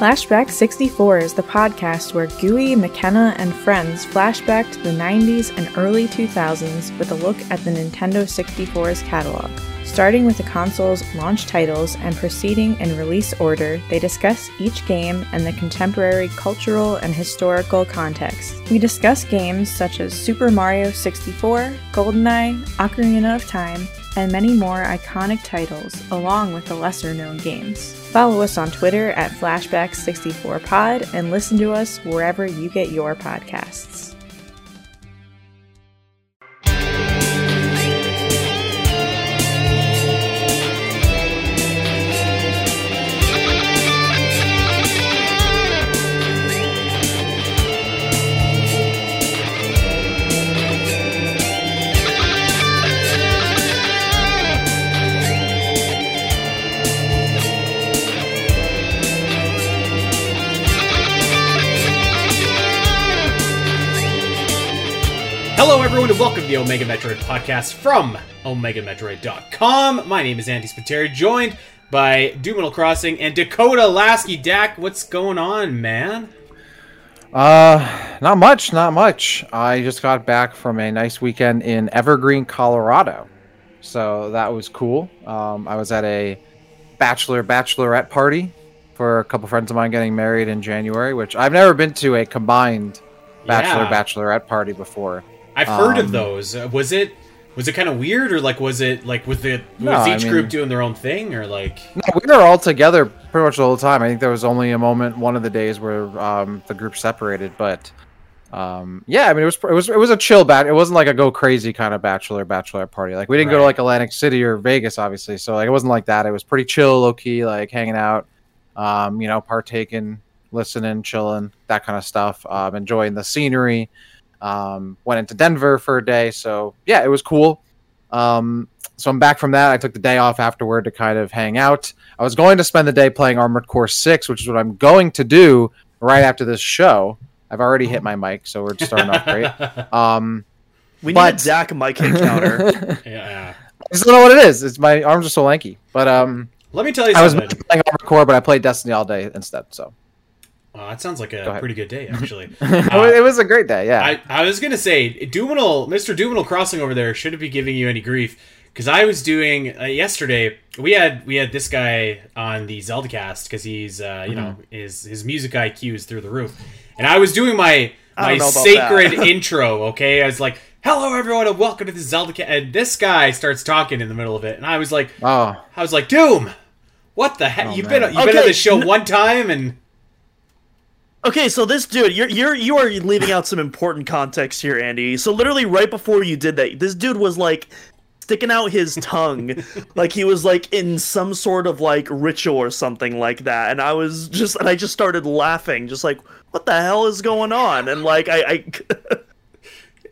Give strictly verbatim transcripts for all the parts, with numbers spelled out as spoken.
Flashback sixty-four is the podcast where Gooey, McKenna, and friends flash back to the nineties and early two thousands with a look at the Nintendo sixty-four's catalog. Starting with the console's launch titles and proceeding in release order, they discuss each game and the contemporary cultural and historical context. We discuss games such as Super Mario sixty-four, GoldenEye, Ocarina of Time, and many more iconic titles, along with the lesser-known games. Follow us on Twitter at Flashback sixty-four pod and listen to us wherever you get your podcasts. Hello everyone and welcome to the Omega Metroid podcast from omega metroid dot com. My name is Andy Spiteri, joined by Doominal Crossing and Dakota Lasky-Dak. What's going on, man? Uh, not much, not much. I just got back from a nice weekend in Evergreen, Colorado. So that was cool. Um, I was at a bachelor bachelorette party for a couple friends of mine getting married in January, which I've never been to a combined bachelor yeah. bachelorette party before. I've heard um, of those. Was it was it kind of weird, or like was it like with the was no, each I mean, group doing their own thing, or like? No, we were all together pretty much the whole time. I think there was only a moment one of the days where um, the group separated, but um, yeah, I mean it was it was it was a chill bat. It wasn't like a go crazy kind of bachelor bachelorette party. Like we didn't right. go to like Atlantic City or Vegas, obviously. So like it wasn't like that. It was pretty chill, low key, like hanging out, um, you know, partaking, listening, chilling, that kind of stuff. Um, enjoying the scenery. Um, went into Denver for a day, so yeah, it was cool. Um, so I'm back from that. I took the day off afterward to kind of hang out. I was going to spend the day playing Armored Core six, which is what I'm going to do right after this show. I've already hit my mic, so we're starting off great. Um, we but... need a Zach mic encounter. yeah, I just don't know what it is. It's my arms are so lanky. But um, let me tell you, I something. was playing Armored Core, but I played Destiny all day instead. So. Well, that sounds like a pretty good day, actually. Uh, it was a great day, yeah. I, I was going to say, Doominal, Mister Doominal Crossing over there shouldn't be giving you any grief, because I was doing, uh, yesterday, we had we had this guy on the Zeldacast, because he's, uh, you mm-hmm. know, his, his music I Q is through the roof. And I was doing my my sacred intro, okay? I was like, hello everyone and welcome to the Zeldacast. And this guy starts talking in the middle of it, and I was like, oh. I was like, Doom, what the heck? Oh, you've man. been, you've okay. been on the show one time, and... Okay, so this dude, you're you're you are leaving out some important context here, Andy. So literally right before you did that, this dude was like sticking out his tongue, like he was like in some sort of like ritual or something like that. And I was just, and I just started laughing, just like, what the hell is going on? And like I, I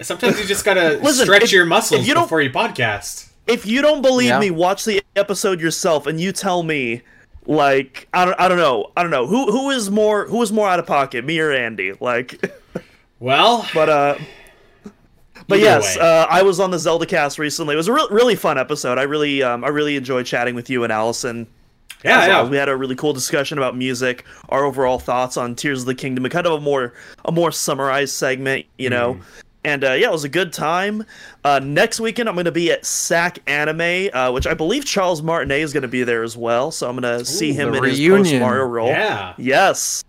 sometimes you just gotta Listen, stretch if, your muscles you before you podcast. If you don't believe yeah. me, watch the episode yourself, and you tell me. Like I don't, I don't know, I don't know who who is more who is more out of pocket, me or Andy? Like, well, but uh, but yes, uh, I was on the Zeldacast recently. It was a re- really fun episode. I really um, I really enjoyed chatting with you and Allison. Yeah, yeah. Well. We had a really cool discussion about music, our overall thoughts on Tears of the Kingdom, and kind of a more a more summarized segment, you know. Mm. And uh, yeah, it was a good time. Uh, next weekend, I'm going to be at S A C Anime, uh, which I believe Charles Martinet is going to be there as well. So I'm going to see him in reunion. his Post Mario role. Yeah. Yes.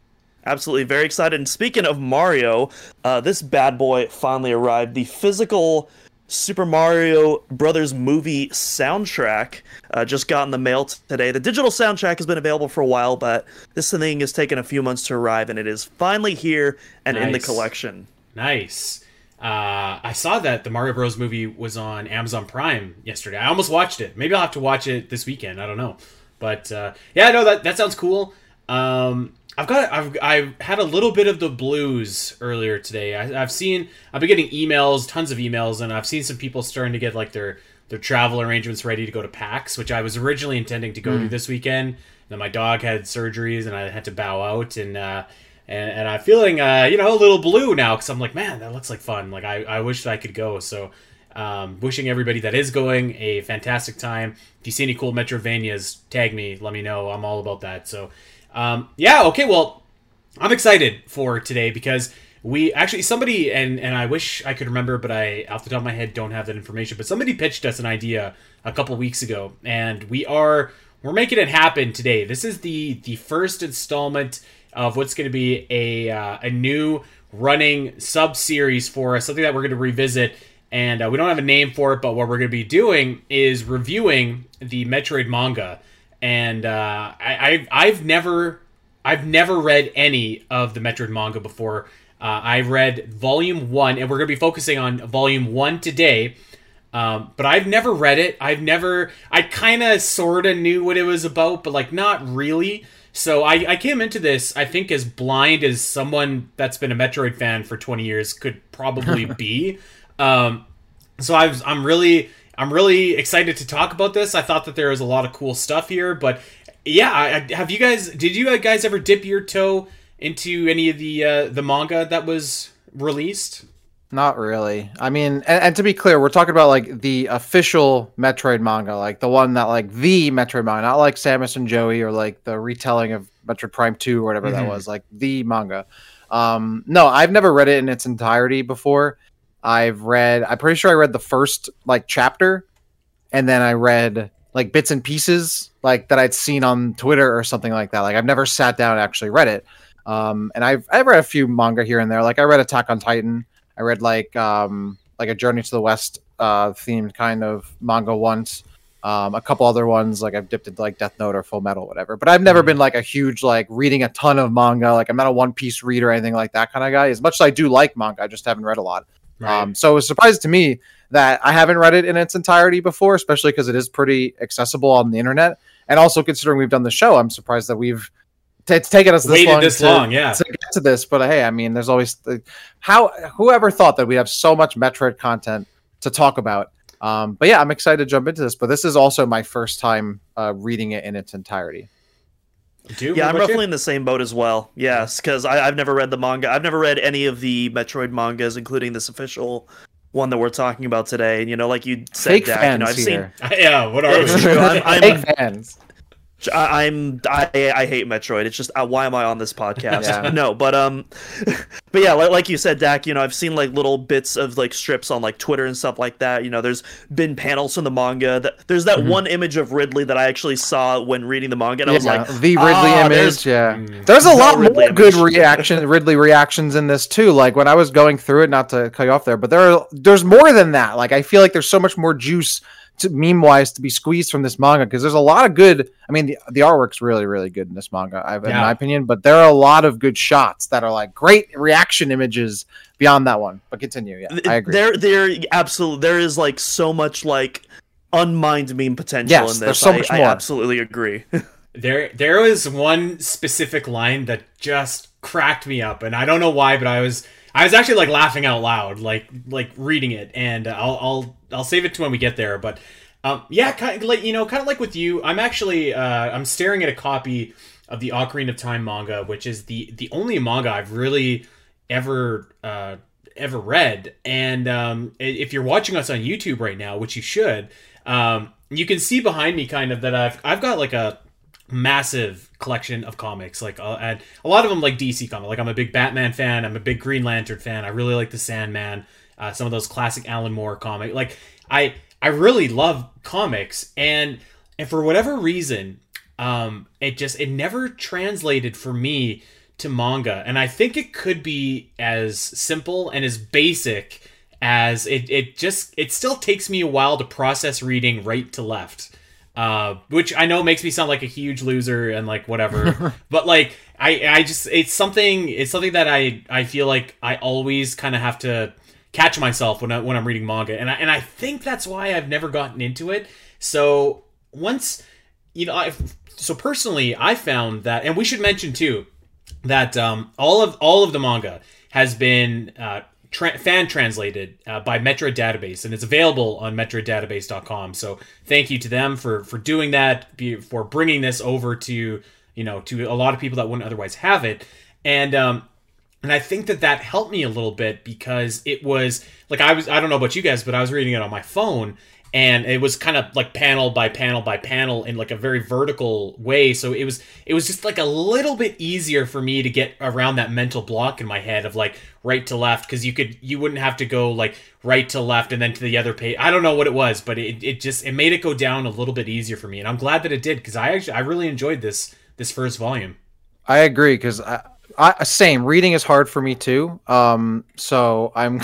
Absolutely. Very excited. And speaking of Mario, uh, this bad boy finally arrived. The physical Super Mario Brothers movie soundtrack uh, just got in the mail today. The digital soundtrack has been available for a while, but this thing has taken a few months to arrive, and it is finally here and nice. in the collection. Nice. Uh, I saw that the Mario Bros. Movie was on Amazon Prime yesterday. I almost watched it. Maybe I'll have to watch it this weekend. I don't know, but uh, yeah, no, that that sounds cool. Um, I've got I've I had a little bit of the blues earlier today. I, I've seen I've been getting emails, tons of emails, and I've seen some people starting to get like their their travel arrangements ready to go to PAX, which I was originally intending to go mm. to this weekend. And then my dog had surgeries, and I had to bow out and. Uh, And, and I'm feeling, uh, you know, a little blue now because I'm like, man, that looks like fun. Like, I, I wish that I could go. So, um, wishing everybody that is going a fantastic time. If you see any cool Metroidvanias, tag me. Let me know. I'm all about that. So, Um, yeah, okay, well, I'm excited for today because we actually, somebody, and, and I wish I could remember, but I, off the top of my head, don't have that information, but somebody pitched us an idea a couple weeks ago, and we are, we're making it happen today. This is the, the first installment of what's going to be a, uh, a new running sub-series for us, something that we're going to revisit. And uh, we don't have a name for it, but what we're going to be doing is reviewing the Metroid manga. And uh, I, I've, I've never I've never read any of the Metroid manga before. Uh, I read Volume one, and we're going to be focusing on Volume one today. Um, but I've never read it. I've never... I kind of sort of knew what it was about, but like not really. So I, I came into this, I think, as blind as someone that's been a Metroid fan for twenty years could probably be. Um, so I was, I'm really, I'm really excited to talk about this. I thought that there was a lot of cool stuff here, but yeah, I, I, have you guys, did you guys ever dip your toe into any of the, uh, the manga that was released? Not really. I mean, and, and to be clear, we're talking about like the official Metroid manga, like the one that like the Metroid manga, not like Samus and Joey or like the retelling of Metroid Prime two or whatever mm-hmm. that was, like the manga. Um, no, I've never read it in its entirety before. I've read, I'm pretty sure I read the first like chapter, and then I read like bits and pieces like that I'd seen on Twitter or something like that. Like I've never sat down and actually read it. Um, and I've, I've read a few manga here and there. Like I read Attack on Titan. I read like, um, like a Journey to the West, uh, themed kind of manga once, um, a couple other ones. Like I've dipped into like Death Note or Full Metal, whatever, but I've never mm-hmm. been like a huge, like reading a ton of manga. Like I'm not a One Piece reader or anything like that kind of guy. As much as I do like manga, I just haven't read a lot. Right. Um, so it was a surprise to me that I haven't read it in its entirety before, especially because it is pretty accessible on the internet. And also considering we've done the show, I'm surprised that we've t- it's taken us this Waited long, this to, long yeah. to get to this. But hey, I mean, there's always the, how whoever thought that we'd have so much Metroid content to talk about. Um, but yeah, I'm excited to jump into this. But this is also my first time uh, reading it in its entirety. Dude, yeah, I'm roughly you? in the same boat as well. Yes, because I've never read the manga. I've never read any of the Metroid mangas, including this official one that we're talking about today. And, you know, like you said, Fake Dak, fans you know, I've here. seen. Yeah, what are we? I'm, I'm, Fake fans. I, I'm I, I hate Metroid. It's just uh, why am I on this podcast? Yeah. No, but um, but yeah, like, like you said, Dak. You know, I've seen like little bits of like strips on like Twitter and stuff like that. You know, there's been panels from the manga. That, there's that mm-hmm. one image of Ridley that I actually saw when reading the manga, and yeah, I was like, the Ridley ah, image. There's, yeah, there's a lot Ridley more image. good reaction Ridley reactions in this too. Like when I was going through it, not to cut you off there, but there are, there's more than that. Like I feel like there's so much more juice. To meme-wise to be squeezed from this manga because there's a lot of good I mean the, the artwork's really really good in this manga I've, yeah. in my opinion, but there are a lot of good shots that are like great reaction images beyond that one, but continue. Yeah, I agree. There there absolutely there is like so much like unmined meme potential yes, in this. There's so much I, more. I absolutely agree. there there was one specific line that just cracked me up, and I don't know why, but I was I was actually like laughing out loud, like like reading it, and uh, I'll I'll I'll save it to when we get there. But um, yeah, kind of like you know, kind of like with you, I'm actually uh, I'm staring at a copy of the Ocarina of Time manga, which is the the only manga I've really ever uh, ever read. And um, if you're watching us on YouTube right now, which you should, um, you can see behind me kind of that I've I've got like a massive collection of comics, like uh, and a lot of them like D C comics. Like I'm a big Batman fan, I'm a big Green Lantern fan, I really like the Sandman, uh, some of those classic Alan Moore comics. Like I I really love comics, and and for whatever reason um it just it never translated for me to manga, and I think it could be as simple and as basic as it it just it still takes me a while to process reading right to left. Uh, which I know makes me sound like a huge loser and like whatever, but like I, I just it's something it's something that I, I feel like I always kind of have to catch myself when I when I'm reading manga, and I and I think that's why I've never gotten into it. So once you know, I so personally I found that, and we should mention too that um, all of all of the manga has been uh, tra- fan translated uh, by Metroid Database, and it's available on metroid database dot com. So thank you to them for for doing that, for bringing this over to you know to a lot of people that wouldn't otherwise have it, and um and I think that that helped me a little bit because it was like I was I don't know about you guys, but I was reading it on my phone, And it was kind of like panel by panel by panel in like a very vertical way. So it was it was just like a little bit easier for me to get around that mental block in my head of like right to left, because you could you wouldn't have to go like right to left and then to the other page. I don't know what it was, but it, it just it made it go down a little bit easier for me. And I'm glad that it did, because I actually I really enjoyed this this first volume. I agree, because I, I same reading is hard for me too. Um, so I'm.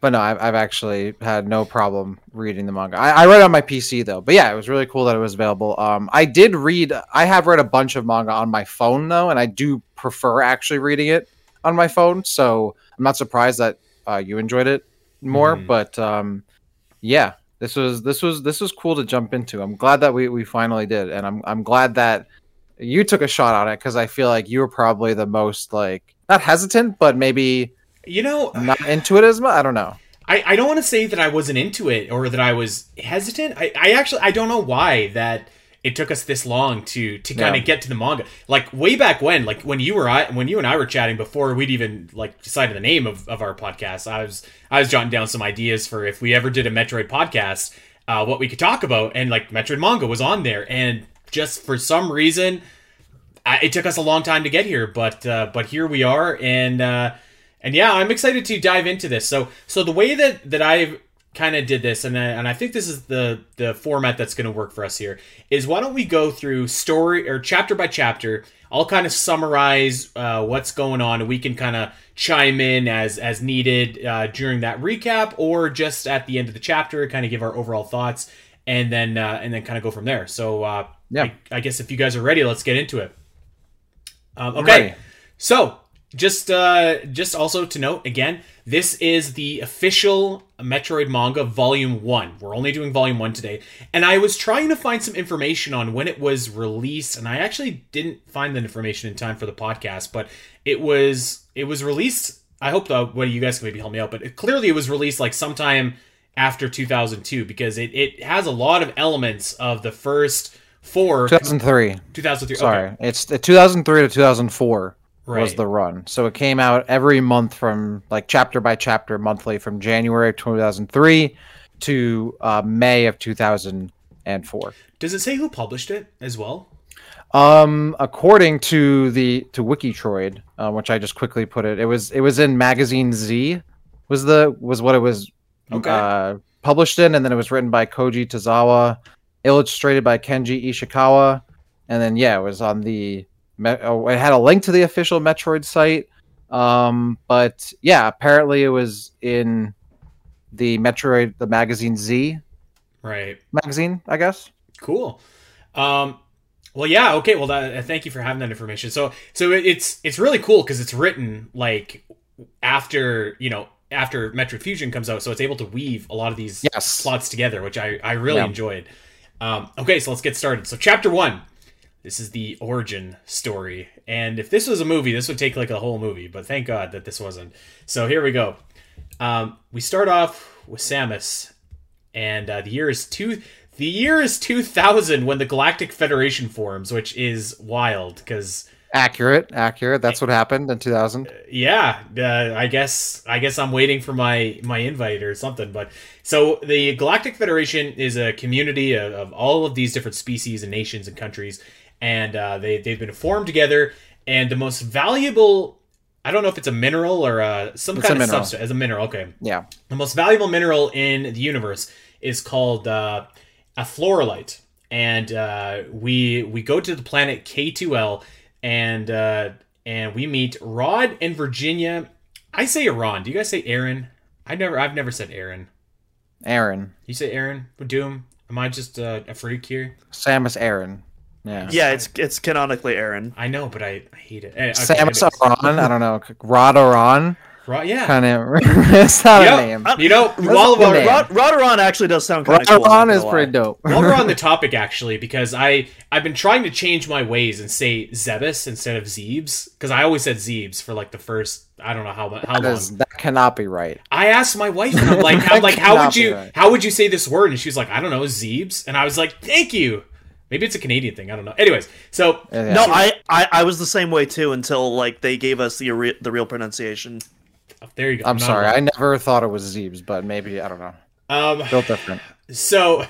But no, I've, I've actually had no problem reading the manga. I, I read it on my P C, though. But yeah, it was really cool that it was available. Um, I did read... I have read a bunch of manga on my phone, though, and I do prefer actually reading it on my phone. So I'm not surprised that uh, you enjoyed it more. Mm. But um, yeah, this was this was, this was cool to jump into. I'm glad that we, we finally did. And I'm, I'm glad that you took a shot on it, because I feel like you were probably the most, like... Not hesitant, but maybe... You know, not into it as much. I don't know. I, I don't want to say that I wasn't into it or that I was hesitant. I, I actually I don't know why that it took us this long to to kind of yeah. get to the manga. Like way back when, like when you were I when you and I were chatting before we'd even like decided the name of, of our podcast, I was I was jotting down some ideas for if we ever did a Metroid podcast, uh, what we could talk about, and like Metroid manga was on there, and just for some reason, I, it took us a long time to get here, but uh, but here we are, and. Uh, And yeah, I'm excited to dive into this. So, so the way that, that I kind of did this, and I, and I think this is the the format that's going to work for us here, is why don't we go through story or chapter by chapter? I'll kind of summarize uh, what's going on, and we can kind of chime in as as needed uh, during that recap, or just at the end of the chapter, kind of give our overall thoughts, and then uh, and then kind of go from there. So, uh, yeah, I, I guess if you guys are ready, let's get into it. Um, okay, so. Just uh, just also to note, again, this is the official Metroid manga, Volume one. We're only doing Volume one today. And I was trying to find some information on when it was released, and I actually didn't find that information in time for the podcast, but it was it was released, I hope, uh, well, you guys can maybe help me out, but it, clearly it was released like sometime after two thousand two, because it, it has a lot of elements of the first four... two thousand three. two thousand three, Sorry, okay. It's two thousand three to two thousand four. Right. Was the run. So it came out every month from like chapter by chapter monthly from January of two thousand three to uh, May of two thousand four. Does it say who published it as well? Um, according to the to Wikitroid, uh, which I just quickly put it, it was it was in Magazine Z was the was what it was okay. uh, published in, and then it was written by Koji Tozawa, illustrated by Kenji Ishikawa, and then yeah, it was on the. It had a link to the official Metroid site, um, but yeah, apparently it was in the Metroid, the Magazine Z, right? Magazine, I guess. Cool. Um, well, yeah, okay. Well, that, thank you for having that information. So, so it, it's it's really cool because it's written like after you know after Metroid Fusion comes out, so it's able to weave a lot of these yes. plots together, which I I really yeah. enjoyed. Um, okay, so let's get started. So, chapter one. This is the origin story. And if this was a movie, this would take like a whole movie, but thank God that this wasn't. So here we go. Um, we start off with Samus, and uh, the year is two. The year is two thousand when the Galactic Federation forms, which is wild because accurate, accurate. That's what happened in two thousand. Uh, yeah, uh, I guess. I guess I'm waiting for my my invite or something. But so the Galactic Federation is a community of, of all of these different species and nations and countries. And uh, they, they've been formed together, and the most valuable, I don't know if it's a mineral or a, some it's kind a of substance, as a mineral, okay. Yeah. The most valuable mineral in the universe is called uh, a Floralite. And uh, we we go to the planet K two L, and uh, and we meet Rod and Virginia. I say Aran. Do you guys say Aran? I never, I've never said Aran. Aran. You say Aran? Doom? Am I just uh, a freak here? Samus Aran. Yeah. yeah, it's it's canonically Aran. I know, but I, I hate it. Okay, Samus Aran, I don't know. Rod Aran? Rod, yeah. Kind of, it's not yep. a name. You know, Rod, Rod, Rod Aran actually does sound kind of cool. Rod Aran is pretty dope. While we're on the topic, actually, because I, I've been trying to change my ways and say Zebes instead of Zebes, because I always said Zebes for like the first, I don't know how, how that is, long. That cannot be right. I asked my wife, and I'm like, I'm like how would you right. how would you say this word? And she was like, I don't know, Zebes. And I was like, thank you. Maybe it's a Canadian thing. I don't know. Anyways, so yeah. no, I, I, I was the same way too until like they gave us the re- the real pronunciation. Oh, there you go. I'm, I'm sorry. Right. I never thought it was Zebes, but maybe I don't know. Um, Built different. So,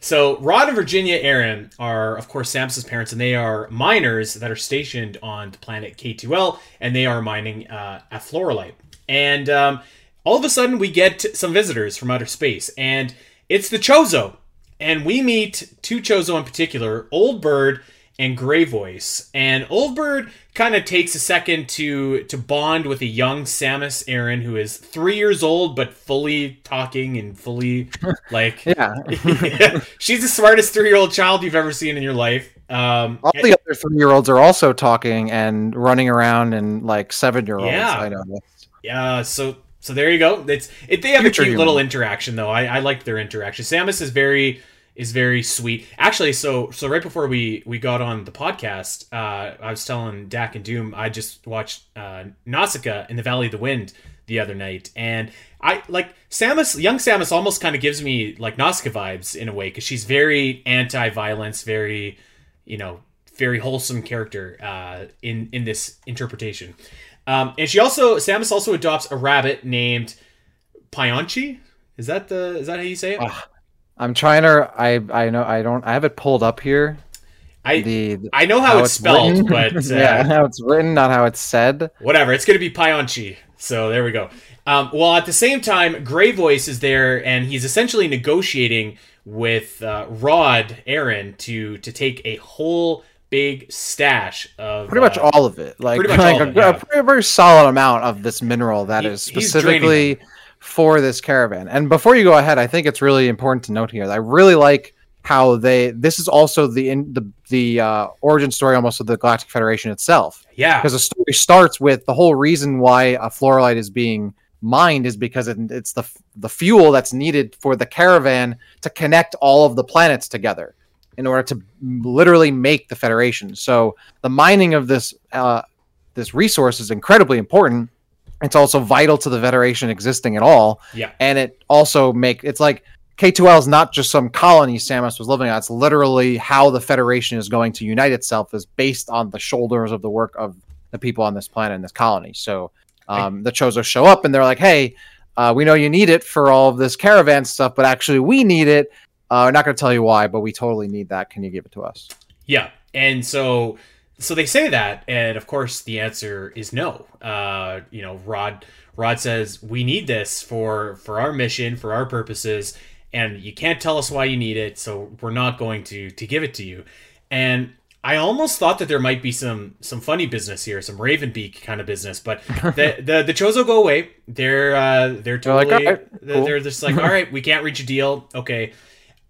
so Rod and Virginia Aran are, of course, Samus's parents, and they are miners that are stationed on the planet K two L, and they are mining uh, at Floralite. And um, all of a sudden, we get some visitors from outer space, and it's the Chozo. And we meet two Chozo in particular, Old Bird and Gray Voice. And Old Bird kind of takes a second to to bond with a young Samus Aran, who is three years old, but fully talking and fully, like... yeah. yeah. She's the smartest three-year-old child you've ever seen in your life. Um, All the other three-year-olds are also talking and running around, and, like, seven-year-olds. Yeah. I know. Yeah, so... So there you go. It's it, they have Future a cute little interaction, though. I, I liked their interaction. Samus is very is very sweet. Actually, so so right before we, we got on the podcast, uh, I was telling Dak and Doom, I just watched uh, Nausicaa in the Valley of the Wind the other night, and I like Samus. Young Samus almost kind of gives me like Nausicaa vibes in a way, because she's very anti-violence, very you know very wholesome character uh, in in this interpretation. Um, and she also, Samus also adopts a rabbit named Pyonchi. Is that the, is that how you say it? Uh, I'm trying to, I, I know, I don't, I have it pulled up here. I, the, the, I know how, how it's, it's spelled, written. But. Uh, yeah, how it's written, not how it's said. Whatever. It's going to be Pyonchi. So there we go. Um, well, at the same time, Gray Voice is there, and he's essentially negotiating with, uh, Rod Aran to, to take a whole big stash of pretty much uh, all of it, like, pretty much like all a, it, yeah. a pretty, very solid amount of this mineral that he, is specifically for this caravan. And before you go ahead, I think it's really important to note here that I really like how they this is also the in the the uh origin story almost of the Galactic Federation itself, yeah because the story starts with the whole reason why a Floralite is being mined is because it, it's the the fuel that's needed for the caravan to connect all of the planets together in order to literally make the Federation. So the mining of this uh, this resource is incredibly important. It's also vital to the Federation existing at all. Yeah. And it also make it's like K two L is not just some colony Samus was living on. It's literally how the Federation is going to unite itself is based on the shoulders of the work of the people on this planet and this colony. So um, I- the Chozo show up and they're like, hey, uh, we know you need it for all of this caravan stuff, but actually we need it. Uh, I'm not going to tell you why, but we totally need that. Can you give it to us? Yeah. And so so they say that, and of course the answer is no. Uh, you know, Rod Rod says, we need this for, for our mission, for our purposes, and you can't tell us why you need it, so we're not going to to give it to you. And I almost thought that there might be some some funny business here, some Raven Beak kind of business, but the the, the Chozo go away. They're, uh, they're totally, they're, like, all right, cool. They're just like, all right, we can't reach a deal. Okay.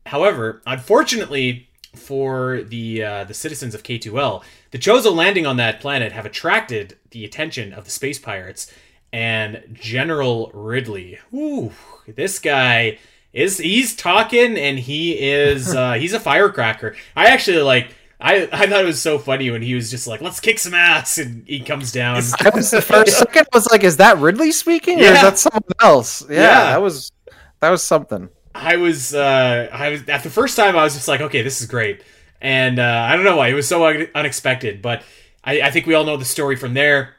However, unfortunately for the uh, the citizens of K two L, the Chozo landing on that planet have attracted the attention of the Space Pirates and General Ridley. Ooh, this guy is he's talking and he is uh, he's a firecracker. I actually like. I, I thought it was so funny when he was just like, let's kick some ass, and he comes down. That was the first second. I was like, is that Ridley speaking, yeah. or is that someone else? Yeah, yeah, that was that was something. I was, uh, I was at the first time I was just like, okay, this is great. And, uh, I don't know why it was so un- unexpected, but I, I think we all know the story from there.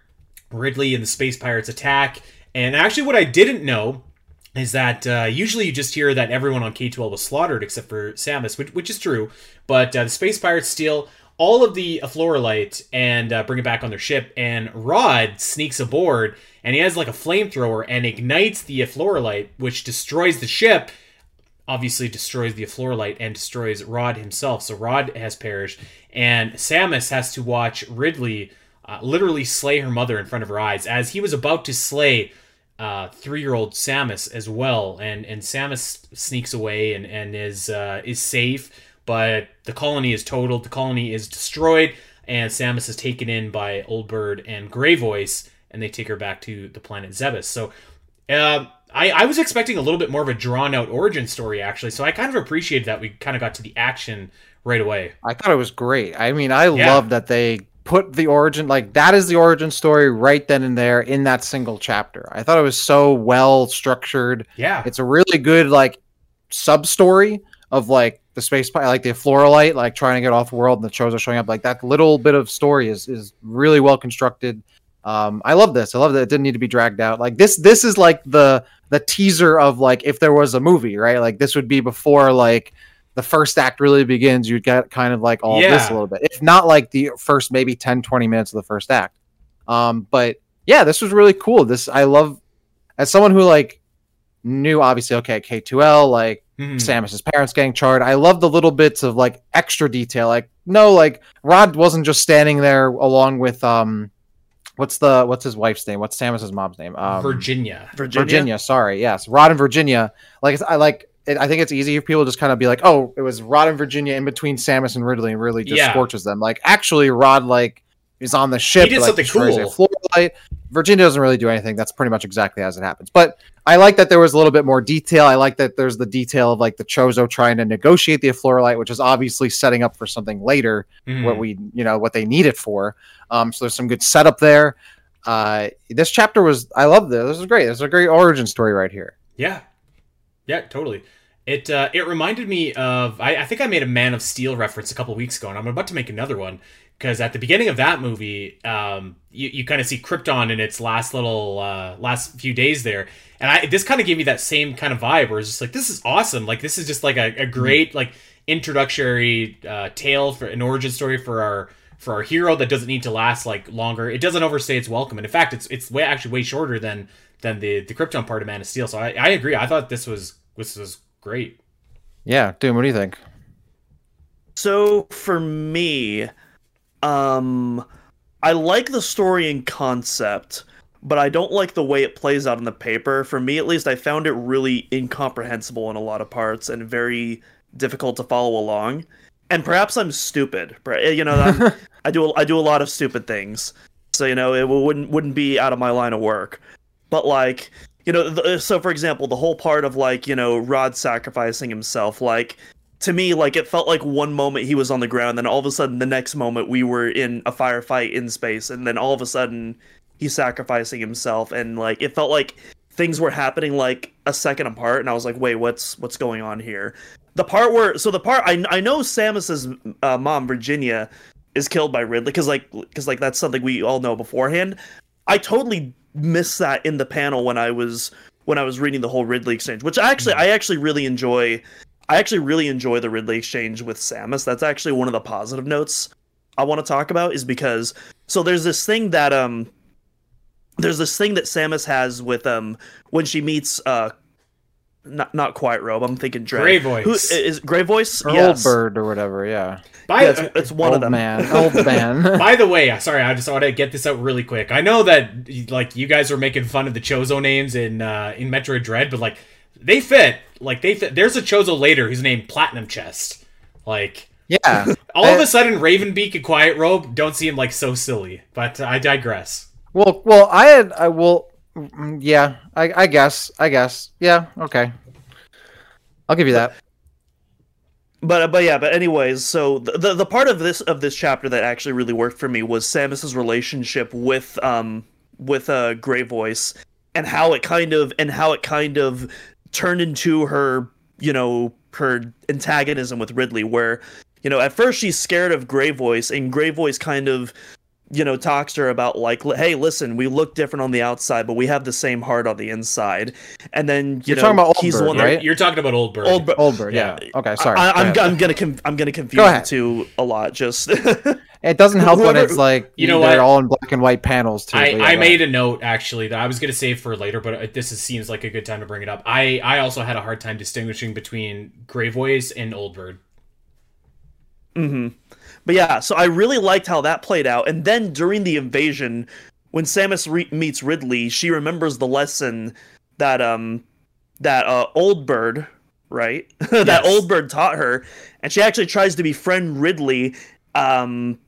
Ridley and the Space Pirates attack. And actually what I didn't know is that, uh, usually you just hear that everyone on K two L was slaughtered except for Samus, which, which is true. But, uh, the Space Pirates steal all of the Floralite and, uh, bring it back on their ship. And Rod sneaks aboard and he has like a flamethrower and ignites the Floralite, which destroys the ship. Obviously destroys the Floralite and destroys Rod himself. So Rod has perished, and Samus has to watch Ridley uh, literally slay her mother in front of her eyes as he was about to slay uh, three-year-old Samus as well. And and Samus sneaks away and and is uh, is safe, but the colony is totaled. The colony is destroyed, and Samus is taken in by Old Bird and Gray Voice, and they take her back to the planet Zebes. So. Uh, I, I was expecting a little bit more of a drawn-out origin story, actually, so I kind of appreciated that we kind of got to the action right away. I thought it was great. I mean, I yeah. love that they put the origin, like, that is the origin story right then and there in that single chapter. I thought it was so well-structured. Yeah. It's a really good, like, sub-story of, like, the space, like, the Floralite, like, trying to get off-world and the Chozo showing up. Like, that little bit of story is, is really well-constructed. Um, I love this. I love that it didn't need to be dragged out. Like this, this is like the the teaser of like if there was a movie, right? Like this would be before like the first act really begins. You'd get kind of like all yeah. this a little bit, if not like the first maybe ten, twenty minutes of the first act. Um, but yeah, this was really cool. This I love as someone who like knew obviously okay K two L like mm-hmm. Samus's parents getting charred. I love the little bits of like extra detail. Like no, like Rod wasn't just standing there along with um. What's the what's his wife's name? What's Samus's mom's name? Um, Virginia. Virginia. Virginia. Sorry, yes, Rod and Virginia. Like it's, I like. It, I think it's easy for people to just kind of be like, "Oh, it was Rod and Virginia in between Samus and Ridley," and really just yeah. scorches them. Like actually, Rod like is on the ship. He did like, something cool. Floralite. Virginia doesn't really do anything. That's pretty much exactly as it happens. But I like that there was a little bit more detail. I like that there's the detail of like the Chozo trying to negotiate the Floralite, which is obviously setting up for something later. Mm. What we, you know, what they need it for. Um, so there's some good setup there. Uh, this chapter was, I love this. This is great. This is a great origin story right here. Yeah, yeah, totally. It uh, it reminded me of. I, I think I made a Man of Steel reference a couple weeks ago, and I'm about to make another one. Because at the beginning of that movie, um, you, you kind of see Krypton in its last little, uh, last few days there. And I, this kind of gave me that same kind of vibe where it's just like, this is awesome. Like, this is just like a, a great, like, introductory uh, tale for an origin story for our for our hero that doesn't need to last, like, longer. It doesn't overstay its welcome. And in fact, it's it's way actually way shorter than than the, the Krypton part of Man of Steel. So I, I agree. I thought this was this was great. Yeah. Doom, what do you think? So for me... Um, I like the story and concept, but I don't like the way it plays out in the paper. For me, at least, I found it really incomprehensible in a lot of parts and very difficult to follow along. And perhaps I'm stupid. You know, I'm, I do a, I do a lot of stupid things, so you know it wouldn't wouldn't be out of my line of work. But like, you know, the, so for example, the whole part of like you know Rod sacrificing himself, like. To me, like, it felt like one moment he was on the ground, then all of a sudden the next moment we were in a firefight in space, and then all of a sudden he's sacrificing himself, and, like, it felt like things were happening, like, a second apart, and I was like, wait, what's what's going on here? The part where, so the part, I, I know Samus's uh, mom, Virginia, is killed by Ridley, because, like, because like that's something we all know beforehand. I totally missed that in the panel when I was, when I was reading the whole Ridley exchange, which actually, I actually really enjoy... I actually really enjoy the Ridley exchange with Samus. That's actually one of the positive notes I want to talk about is because... So there's this thing that... um, There's this thing that Samus has with... um when she meets... uh, Not not Quiet Robe. I'm thinking Dread. Gray Voice. Who, is Gray Voice? Or yes. Old Bird or whatever, yeah. By, yeah it's, it's one old of them. Man, old man. By the way, sorry, I just want to get this out really quick. I know that like you guys are making fun of the Chozo names in, uh, in Metroid Dread, but like... They fit like they fit. There's a Chozo later who's named Platinum Chest. Like yeah, all I, of a sudden Raven Beak and Quiet Robe don't seem like so silly. But uh, I digress. Well, well, I had I will. Yeah, I, I guess I guess yeah. Okay, I'll give you that. But but yeah. But anyways, so the the, the part of this of this chapter that actually really worked for me was Samus's relationship with um with a uh, Gray Voice and how it kind of and how it kind of. turned into her, you know, her antagonism with Ridley, where, you know, at first she's scared of Gray Voice, and Gray Voice kind of, you know, talks to her about, like, hey, listen, we look different on the outside, but we have the same heart on the inside. And then, you You're know, talking about Old he's Bird, the one that... Right? You're talking about Old Bird. Old, Bur- Old Bird, yeah. yeah. Okay, sorry. I, I'm, I'm going to I'm gonna confuse the two a lot, just... It doesn't help Whoever, when it's like you know they're what? all in black and white panels too. I, yeah, I made a note actually that I was going to save for later, but this is, seems like a good time to bring it up. I, I also had a hard time distinguishing between Gray Voice and Old Bird. Mm-hmm. But yeah, so I really liked how that played out. And then during the invasion, when Samus re- meets Ridley, she remembers the lesson that um that uh, Old Bird right that yes. Old Bird taught her, and she actually tries to befriend Ridley. Um.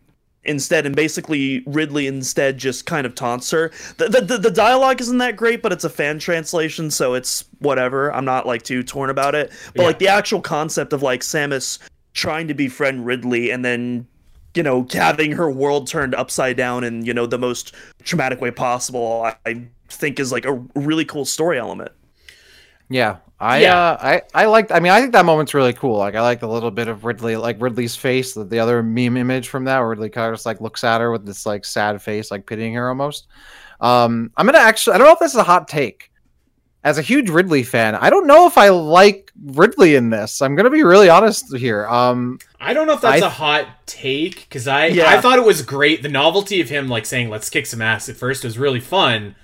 Instead, and basically Ridley instead just kind of taunts her. The, the the dialogue isn't that great, but it's a fan translation, so it's whatever. I'm not like too torn about it. But yeah. like the actual concept of like Samus trying to befriend Ridley and then, you know, having her world turned upside down in, you know, the most traumatic way possible, I, I think is like a really cool story element. Yeah, I yeah. Uh, I I liked. I mean, I think that moment's really cool. Like, I like the little bit of Ridley, like Ridley's face, the, the other meme image from that, where Ridley kind of just like looks at her with this like sad face, like pitying her almost. Um, I'm gonna actually. I don't know if this is a hot take. As a huge Ridley fan, I don't know if I like Ridley in this. I'm gonna be really honest here. Um, I don't know if that's I, a hot take because I yeah. I thought it was great. The novelty of him like saying "let's kick some ass" at first was really fun.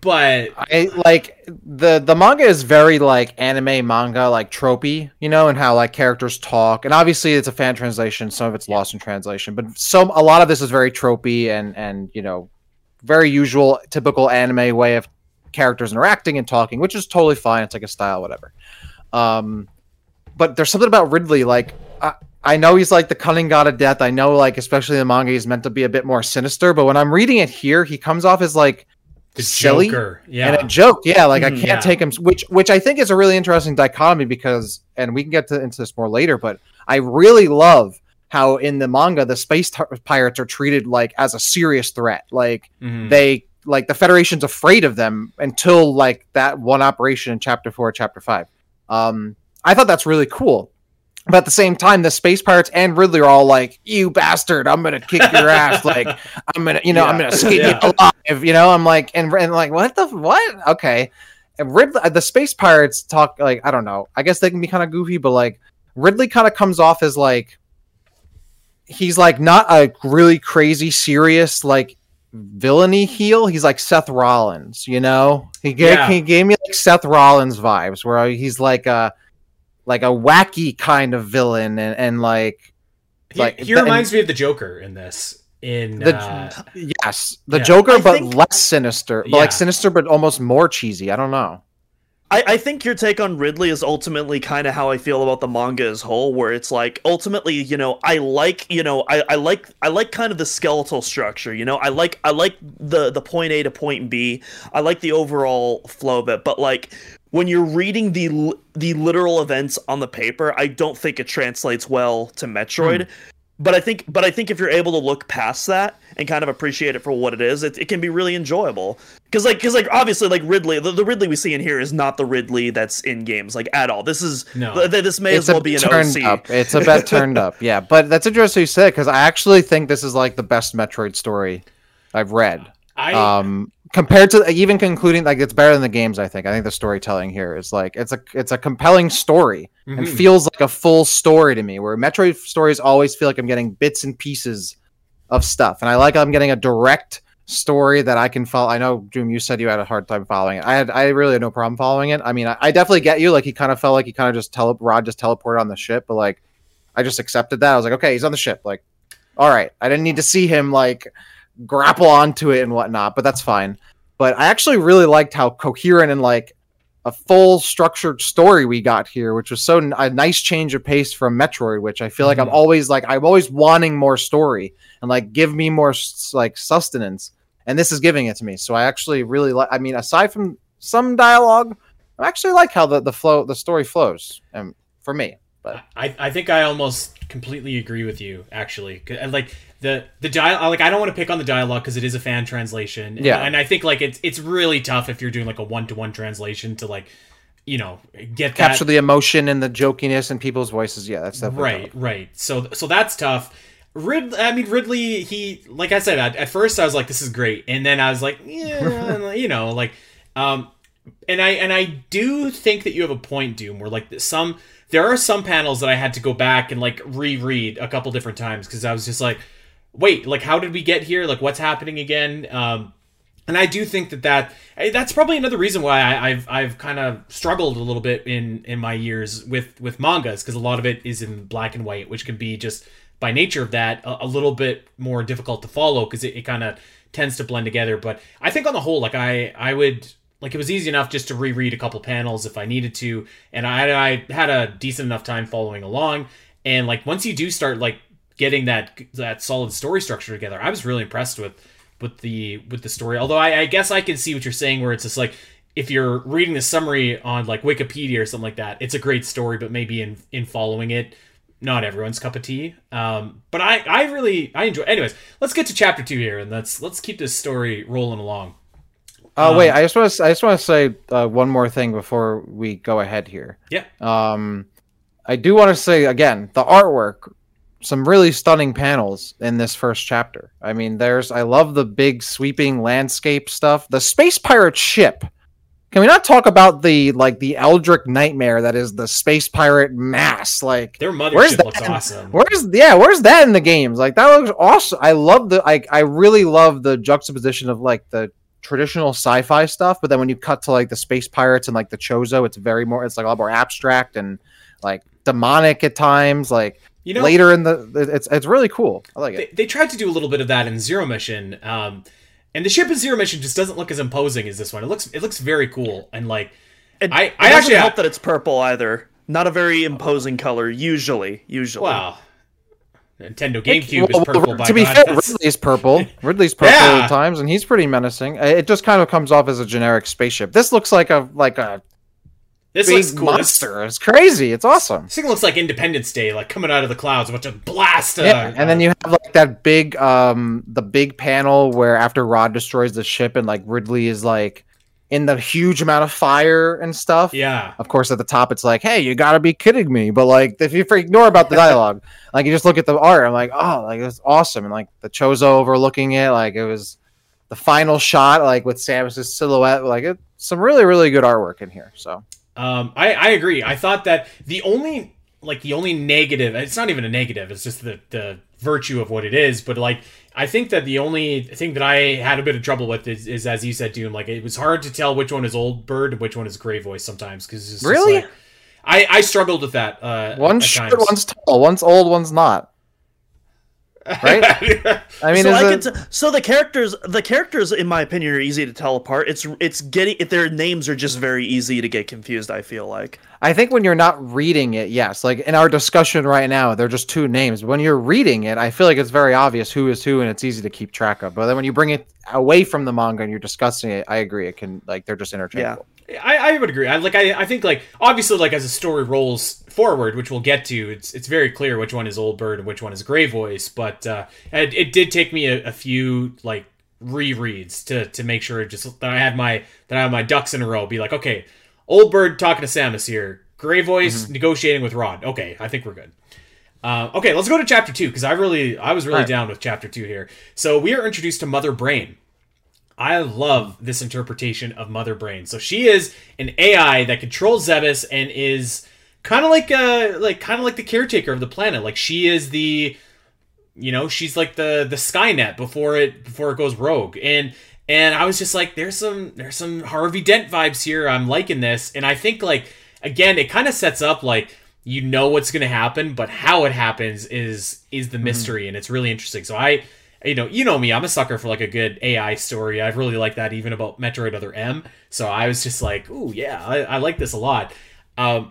But I like the the manga is very like anime manga, like tropey, you know, and how like characters talk, and obviously it's a fan translation, some of it's yeah. lost in translation, but some a lot of this is very tropey and and you know, very usual typical anime way of characters interacting and talking, which is totally fine. It's like a style, whatever. Um but there's something about Ridley, like I, I know he's like the cunning god of death, I know, like especially in the manga he's meant to be a bit more sinister, but when I'm reading it here he comes off as like the silly Joker. Yeah. And a joke. Yeah. Like I can't yeah. take him, which, which I think is a really interesting dichotomy because, and we can get to, into this more later, but I really love how in the manga, the space t- pirates are treated like as a serious threat. Like mm-hmm. they, like the Federation's afraid of them until like that one operation in chapter four, chapter five. Um, I thought that's really cool. But at the same time, the space pirates and Ridley are all like, "You bastard! I'm gonna kick your ass! Like, I'm gonna, you know, yeah. I'm gonna skin yeah. you alive!" You know, I'm like, and and like, what the what? Okay, and Ridley, the space pirates talk like, I don't know. I guess they can be kind of goofy, but like Ridley kind of comes off as like, he's like not a really crazy serious like villainy heel. He's like Seth Rollins, you know. He gave yeah. he gave me like Seth Rollins vibes, where he's like a. Like a wacky kind of villain, and, and like, he, like he reminds me of the Joker in this. In the, uh, yes, the yeah. Joker, I but think, less sinister, but yeah. like sinister, but almost more cheesy. I don't know. I, I think your take on Ridley is ultimately kind of how I feel about the manga as whole, where it's like ultimately, you know, I like, you know, I, I like, I like kind of the skeletal structure, you know, I like, I like the the point A to point B, I like the overall flow of it, but like when you're reading the the literal events on the paper, I don't think it translates well to Metroid. Mm. But I think, but I think if you're able to look past that and kind of appreciate it for what it is, it, it can be really enjoyable. Because like, because like, obviously, like Ridley, the, the Ridley we see in here is not the Ridley that's in games, like at all. This is no. th- this may it's as well be an O C. Up. It's a bit turned up, yeah. But that's interesting you said, because I actually think this is like the best Metroid story I've read. I... Um, compared to even concluding, like it's better than the games. I think. I think the storytelling here is like it's a it's a compelling story mm-hmm. and feels like a full story to me. Where Metroid stories always feel like I'm getting bits and pieces of stuff, and I like I'm getting a direct story that I can follow. I know, Doom, you said you had a hard time following it. I had I really had no problem following it. I mean, I, I definitely get you. Like he kind of felt like he kind of just tele- Rod just teleported on the ship, but like I just accepted that. I was like, okay, he's on the ship. Like, all right, I didn't need to see him like grapple onto it and whatnot, but that's fine. But I actually really liked how coherent and like a full structured story we got here, which was so n- a nice change of pace from Metroid, which I feel like mm-hmm. I'm always like I'm always wanting more story and like give me more like sustenance, and this is giving it to me. So I actually really like. I mean, aside from some dialogue, I actually like how the the flow the story flows. And um, for me, but I I think I almost completely agree with you actually. Like. The the dial like I don't want to pick on the dialogue because it is a fan translation, and, yeah. and I think like it's it's really tough if you're doing like a one to one translation to like, you know, get capture that... the emotion and the jokiness in people's voices. Yeah, that's definitely right, tough. right. So so that's tough. Rid I mean Ridley, he like I said at, at first I was like this is great, and then I was like yeah, you know, like um and I and I do think that you have a point, Doom, where like some there are some panels that I had to go back and like reread a couple different times because I was just like. Wait, like, how did we get here? Like, what's happening again? Um, and I do think that, that that's probably another reason why I, I've I've kind of struggled a little bit in, in my years with, with mangas, because a lot of it is in black and white, which can be just, by nature of that, a, a little bit more difficult to follow, because it, it kind of tends to blend together. But I think on the whole, like, I, I would... Like, it was easy enough just to reread a couple panels if I needed to, and I, I had a decent enough time following along. And, like, once you do start, like, getting that that solid story structure together, I was really impressed with with the with the story. Although I, I guess I can see what you're saying, where it's just like if you're reading the summary on like Wikipedia or something like that, it's a great story, but maybe in in following it, not everyone's cup of tea. Um, but I I really I enjoy. Anyways, let's get to chapter two here, and let's let's keep this story rolling along. Oh, um, wait, I just want to I just want to say uh, one more thing before we go ahead here. Yeah. Um, I do want to say, again, the artwork, some really stunning panels in this first chapter. I mean, there's, I love the big sweeping landscape stuff. The Space Pirate ship. Can we not talk about the, like, the Eldritch nightmare that is the Space Pirate mass? Like, their mothership looks awesome. Where's yeah, where's that in the games? Like, that looks awesome. I love the, like, I really love the juxtaposition of, like, the traditional sci-fi stuff, but then when you cut to, like, the Space Pirates and, like, the Chozo, it's very more, it's, like, a lot more abstract and, like, demonic at times, like, you know, later in the, it's it's really cool. I like it. They, they tried to do a little bit of that in Zero Mission, um... and the ship in Zero Mission just doesn't look as imposing as this one. It looks it looks very cool. And, like, it, I, I it actually help that it's purple either. Not a very imposing color, usually. Usually. Wow. Nintendo GameCube it, well, is purple well, by To be God. fair, That's... Ridley's purple. Ridley's purple yeah. at times, and he's pretty menacing. It just kind of comes off as a generic spaceship. This looks like a like a this big looks cool. monster. It's crazy. It's awesome. This thing looks like Independence Day, like coming out of the clouds, a bunch of blast. Uh, yeah, and then you have like that big, um, the big panel where after Rod destroys the ship and like Ridley is like in the huge amount of fire and stuff. Yeah. Of course, at the top, it's like, hey, you gotta be kidding me. But like, if you ignore about the dialogue, like you just look at the art, I'm like, oh, like it's awesome. And like the Chozo overlooking it, like it was the final shot, like with Samus's silhouette, like it, some really, really good artwork in here. So. Um, I, I agree. I thought that the only, like, the only negative, it's not even a negative, it's just the, the virtue of what it is, but, like, I think that the only thing that I had a bit of trouble with is, is as you said, Doom, like, it was hard to tell which one is Old Bird and which one is Gray Voice sometimes, because really? Like, I, I struggled with that. Uh, one's short, one's tall, one's old, one's not. Right? I mean, so, I a... t- so the characters, the characters, in my opinion, are easy to tell apart. It's it's getting their names are just very easy to get confused. I feel like I think when you're not reading it, yes, like in our discussion right now, they're just two names. When you're reading it, I feel like it's very obvious who is who, and it's easy to keep track of. But then when you bring it away from the manga and you're discussing it, I agree. It can like they're just interchangeable. Yeah. I, I would agree. I like. I, I think like obviously like as the story rolls forward, which we'll get to, it's it's very clear which one is Old Bird and which one is Gray Voice. But uh, it, it did take me a, a few like rereads to to make sure just that I had my that I had my ducks in a row. Be like, okay, Old Bird talking to Samus here, Gray Voice mm-hmm. negotiating with Rod. Okay, I think we're good. Uh, okay, let's go to chapter two because I really I was really All right. down with chapter two here. So we are introduced to Mother Brain. I love this interpretation of Mother Brain. So she is an A I that controls Zebes and is kind of like a like kind of like the caretaker of the planet. Like she is the, you know, she's like the the Skynet before it before it goes rogue. And and I was just like, there's some there's some Harvey Dent vibes here. I'm liking this, and I think like again, it kind of sets up like you know what's going to happen, but how it happens is is the mystery, mm-hmm. and it's really interesting. So I. You know, you know me, I'm a sucker for, like, a good A I story. I really like that, even about Metroid Other M. So I was just like, ooh, yeah, I, I like this a lot. Um,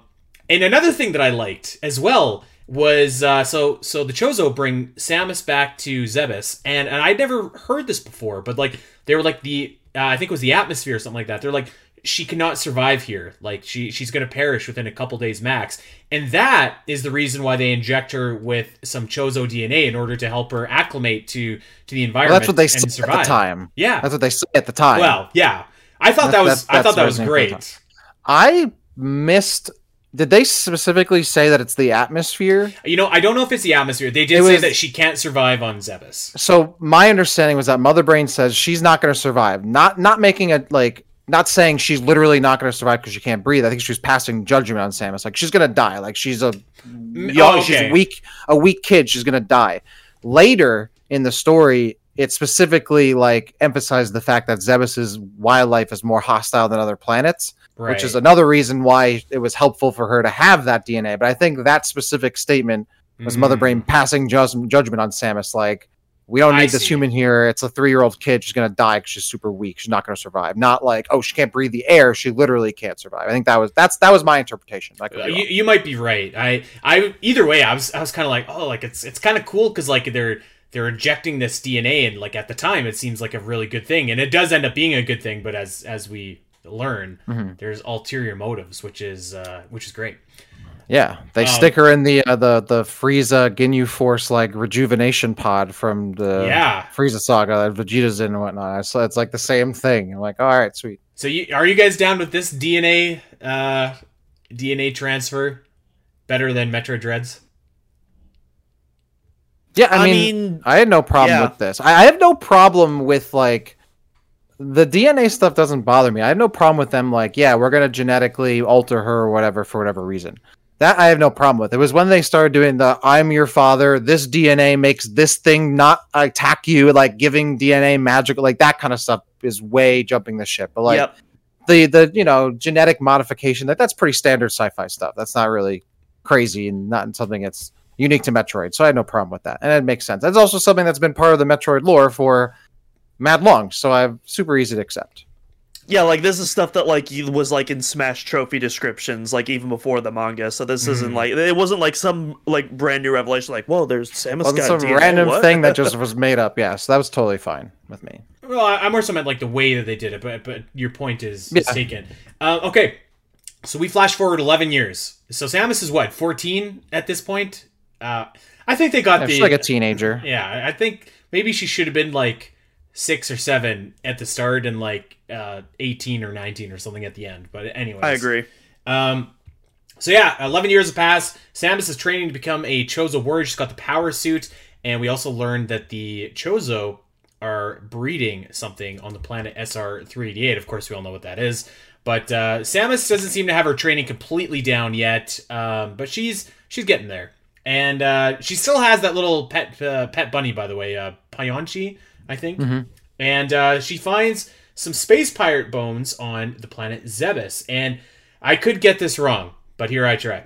and another thing that I liked as well was, uh, so so the Chozo bring Samus back to Zebes. And, and I'd never heard this before, but, like, they were, like, the, uh, I think it was the atmosphere or something like that. They're like, she cannot survive here. Like, she she's going to perish within a couple days max. And that is the reason why they inject her with some Chozo D N A in order to help her acclimate to, to the environment well, that's what they and survive. At the time. Yeah. That's what they said at the time. Well, yeah. I thought that, that was I thought that was great. I missed... Did they specifically say that it's the atmosphere? You know, I don't know if it's the atmosphere. They did it say was, that she can't survive on Zebes. So my understanding was that Mother Brain says she's not going to survive. Not, not making a, like... Not saying she's literally not going to survive because she can't breathe. I think she was passing judgment on Samus. Like, she's going to die. Like, she's a young, oh, okay. she's weak, a weak kid. She's going to die. Later in the story, it specifically, like, emphasized the fact that Zebes' wildlife is more hostile than other planets, right. which is another reason why it was helpful for her to have that D N A. But I think that specific statement was mm. Mother Brain passing ju- judgment on Samus, like, we don't need I this see. human here. It's a three-year-old kid. She's going to die because she's super weak. She's not going to survive. Not like, oh, she can't breathe the air. She literally can't survive. I think that was that's that was my interpretation. That could be you, you might be right. I, I either way, I was I was kind of like, oh, like it's it's kind of cool because like they're they're injecting this D N A, and like at the time, it seems like a really good thing, and it does end up being a good thing. But as as we learn, mm-hmm. there's ulterior motives, which is uh, which is great. Yeah, they um, stick her in the uh, the the Frieza Ginyu Force like rejuvenation pod from the yeah. Frieza Saga that Vegeta's in and whatnot. So it's like the same thing. I'm like, all right, sweet. So you, are you guys down with this D N A uh, D N A transfer better than Metroid Dreads? Yeah, I, I mean, mean, I had no problem yeah. with this. I, I have no problem with like the D N A stuff doesn't bother me. I have no problem with them like, yeah, we're gonna genetically alter her or whatever for whatever reason. That I have no problem with. It was when they started doing the I'm your father, this D N A makes this thing not attack you, like giving D N A magic, like that kind of stuff is way jumping the ship. But like yep. the the you know, genetic modification, that that's pretty standard sci-fi stuff. That's not really crazy and not something that's unique to Metroid. So I had no problem with that. And it makes sense. That's also something that's been part of the Metroid lore for mad long. So I'm super easy to accept. Yeah, like this is stuff that like was like in Smash Trophy descriptions, like even before the manga. So this mm-hmm. isn't like it wasn't like some like brand new revelation. Like, whoa, there's Samus well, got some D N A, random what? thing that just was made up. Yeah, so that was totally fine with me. Well, I more so meant like the way that they did it, but but your point is, yeah. is taken. Uh, okay, so we flash forward eleven years. So Samus is what fourteen at this point. Uh, I think they got yeah, the she's like a teenager. Yeah, I think maybe she should have been like six or seven at the start and like uh eighteen or nineteen or something at the end, but anyways, I agree. Um so yeah, eleven years have passed. Samus is training to become a Chozo warrior. She's got the power suit, and we also learned that the Chozo are breeding something on the planet S R three eighty-eight. Of course we all know what that is, but uh Samus doesn't seem to have her training completely down yet, um but she's she's getting there. And uh she still has that little pet uh, pet bunny, by the way, uh Pyonchi, I think. Mm-hmm. And uh, she finds some space pirate bones on the planet Zebes. And I could get this wrong, but here I try.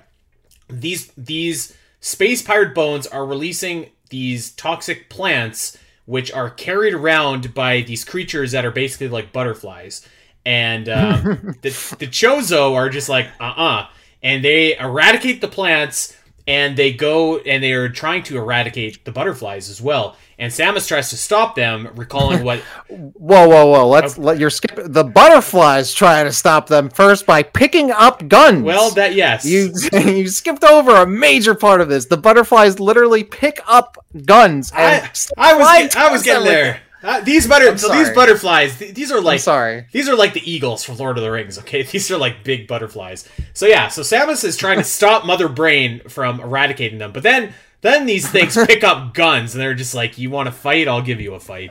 These these space pirate bones are releasing these toxic plants, which are carried around by these creatures that are basically like butterflies. And uh, the, the Chozo are just like, uh-uh. And they eradicate the plants, and they go and they are trying to eradicate the butterflies as well. And Samus tries to stop them, recalling what... whoa, whoa, whoa. Let's okay. let you're skipping. The butterflies trying to stop them first by picking up guns. Well, that, yes. You, you skipped over a major part of this. The butterflies literally pick up guns. And I, I, was, get, I was getting there. Uh, these butter, so these butterflies, th- these are like... I'm sorry. These are like the eagles from Lord of the Rings, okay? These are like big butterflies. So yeah, so Samus is trying to stop Mother Brain from eradicating them. But then... Then these things pick up guns, and they're just like, you want to fight? I'll give you a fight.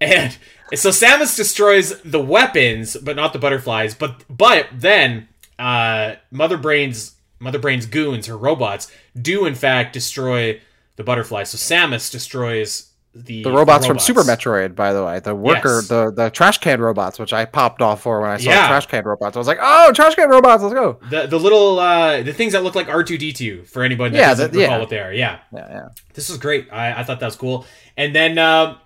And so Samus destroys the weapons, but not the butterflies. But but then uh, Mother Brain's Mother Brain's goons, her robots, do in fact destroy the butterflies. So Samus destroys the The robots, the robots. from Super Metroid, by the way. The worker, yes. the, the trash can robots, which I popped off for when I saw yeah. trash can robots. I was like, oh, trash can robots, let's go. The the little, uh, the things that look like R two D two, for anybody that yeah, doesn't the, recall yeah. what they are. Yeah. yeah, yeah. This was great. I, I thought that was cool. And then, uh,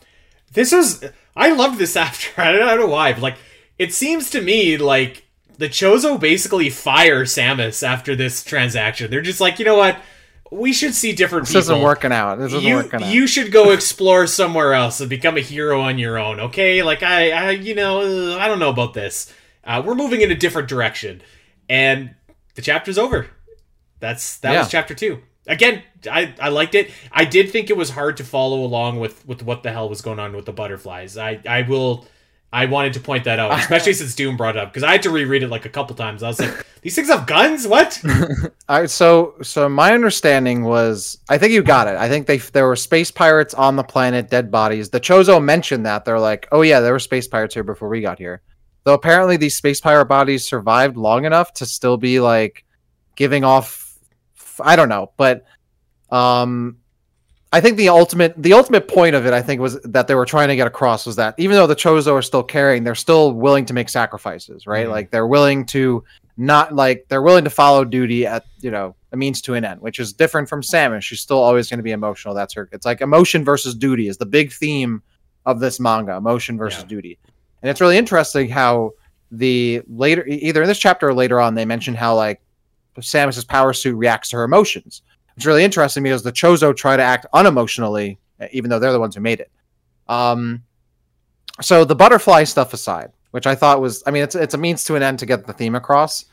this is, I loved this after, I don't, I don't know why, but like, it seems to me like the Chozo basically fire Samus after this transaction. They're just like, you know what? We should see different people. This isn't working out. This isn't you, working out. You should go explore somewhere else and become a hero on your own, okay? Like, I, I you know, I don't know about this. Uh, we're moving in a different direction. And the chapter's over. That's That yeah. was chapter two. Again, I, I liked it. I did think it was hard to follow along with, with what the hell was going on with the butterflies. I, I will... I wanted to point that out, especially since Doom brought it up, because I had to reread it like a couple times. I was like, these things have guns? What? I, so so my understanding was, I think you got it. I think they there were space pirates on the planet, dead bodies. The Chozo mentioned that. They're like, oh yeah, there were space pirates here before we got here. Though apparently these space pirate bodies survived long enough to still be like giving off, I don't know, but... um. I think the ultimate the ultimate point of it, I think, was that they were trying to get across was that even though the Chozo are still carrying, they're still willing to make sacrifices, right? Mm-hmm. Like they're willing to not like they're willing to follow duty at, you know, a means to an end, which is different from Samus. She's still always going to be emotional. That's her. It's like emotion versus duty is the big theme of this manga, emotion versus yeah. duty. And it's really interesting how the later either in this chapter or later on, they mention how like Samus's power suit reacts to her emotions. It's really interesting because the Chozo try to act unemotionally, even though they're the ones who made it. Um, so the butterfly stuff aside, which I thought was, I mean, it's it's a means to an end to get the theme across.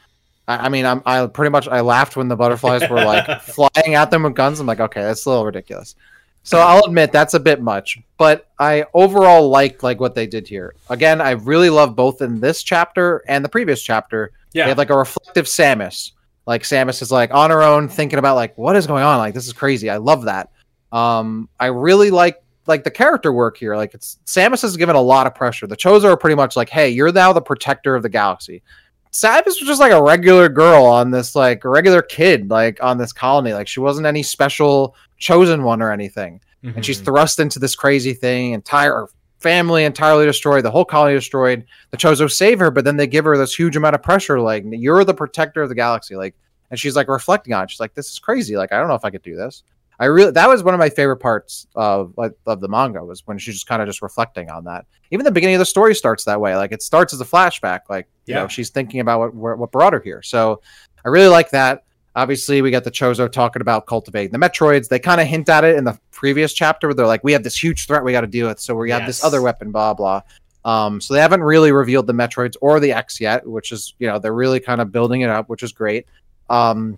I, I mean, I'm, I pretty much I laughed when the butterflies were like flying at them with guns. I'm like, okay, that's a little ridiculous. So I'll admit that's a bit much, but I overall liked like what they did here. Again, I really love both in this chapter and the previous chapter. Yeah, they had like a reflective Samus. Like Samus is like on her own thinking about like what is going on. Like this is crazy. I love that. Um, I really like like the character work here. Like it's Samus is given a lot of pressure. The Chozo are pretty much like, hey, you're now the protector of the galaxy. Samus was just like a regular girl on this, like a regular kid, like on this colony. Like she wasn't any special chosen one or anything. Mm-hmm. And she's thrust into this crazy thing. Entire her family entirely destroyed. The whole colony destroyed. The Chozo save her, but then they give her this huge amount of pressure. Like you're the protector of the galaxy. Like, and she's like reflecting on it. She's like, this is crazy. Like, I don't know if I could do this. I really, that was one of my favorite parts of like of the manga was when she's just kind of just reflecting on that. Even the beginning of the story starts that way. Like it starts as a flashback. Like yeah. you know, she's thinking about what what brought her here. So I really like that. Obviously, we got the Chozo talking about cultivating the Metroids. They kind of hint at it in the previous chapter where they're like, "We have this huge threat we got to deal with, so we yes. have this other weapon." Blah blah. Um, so they haven't really revealed the Metroids or the X yet, which is you know they're really kind of building it up, which is great. Um,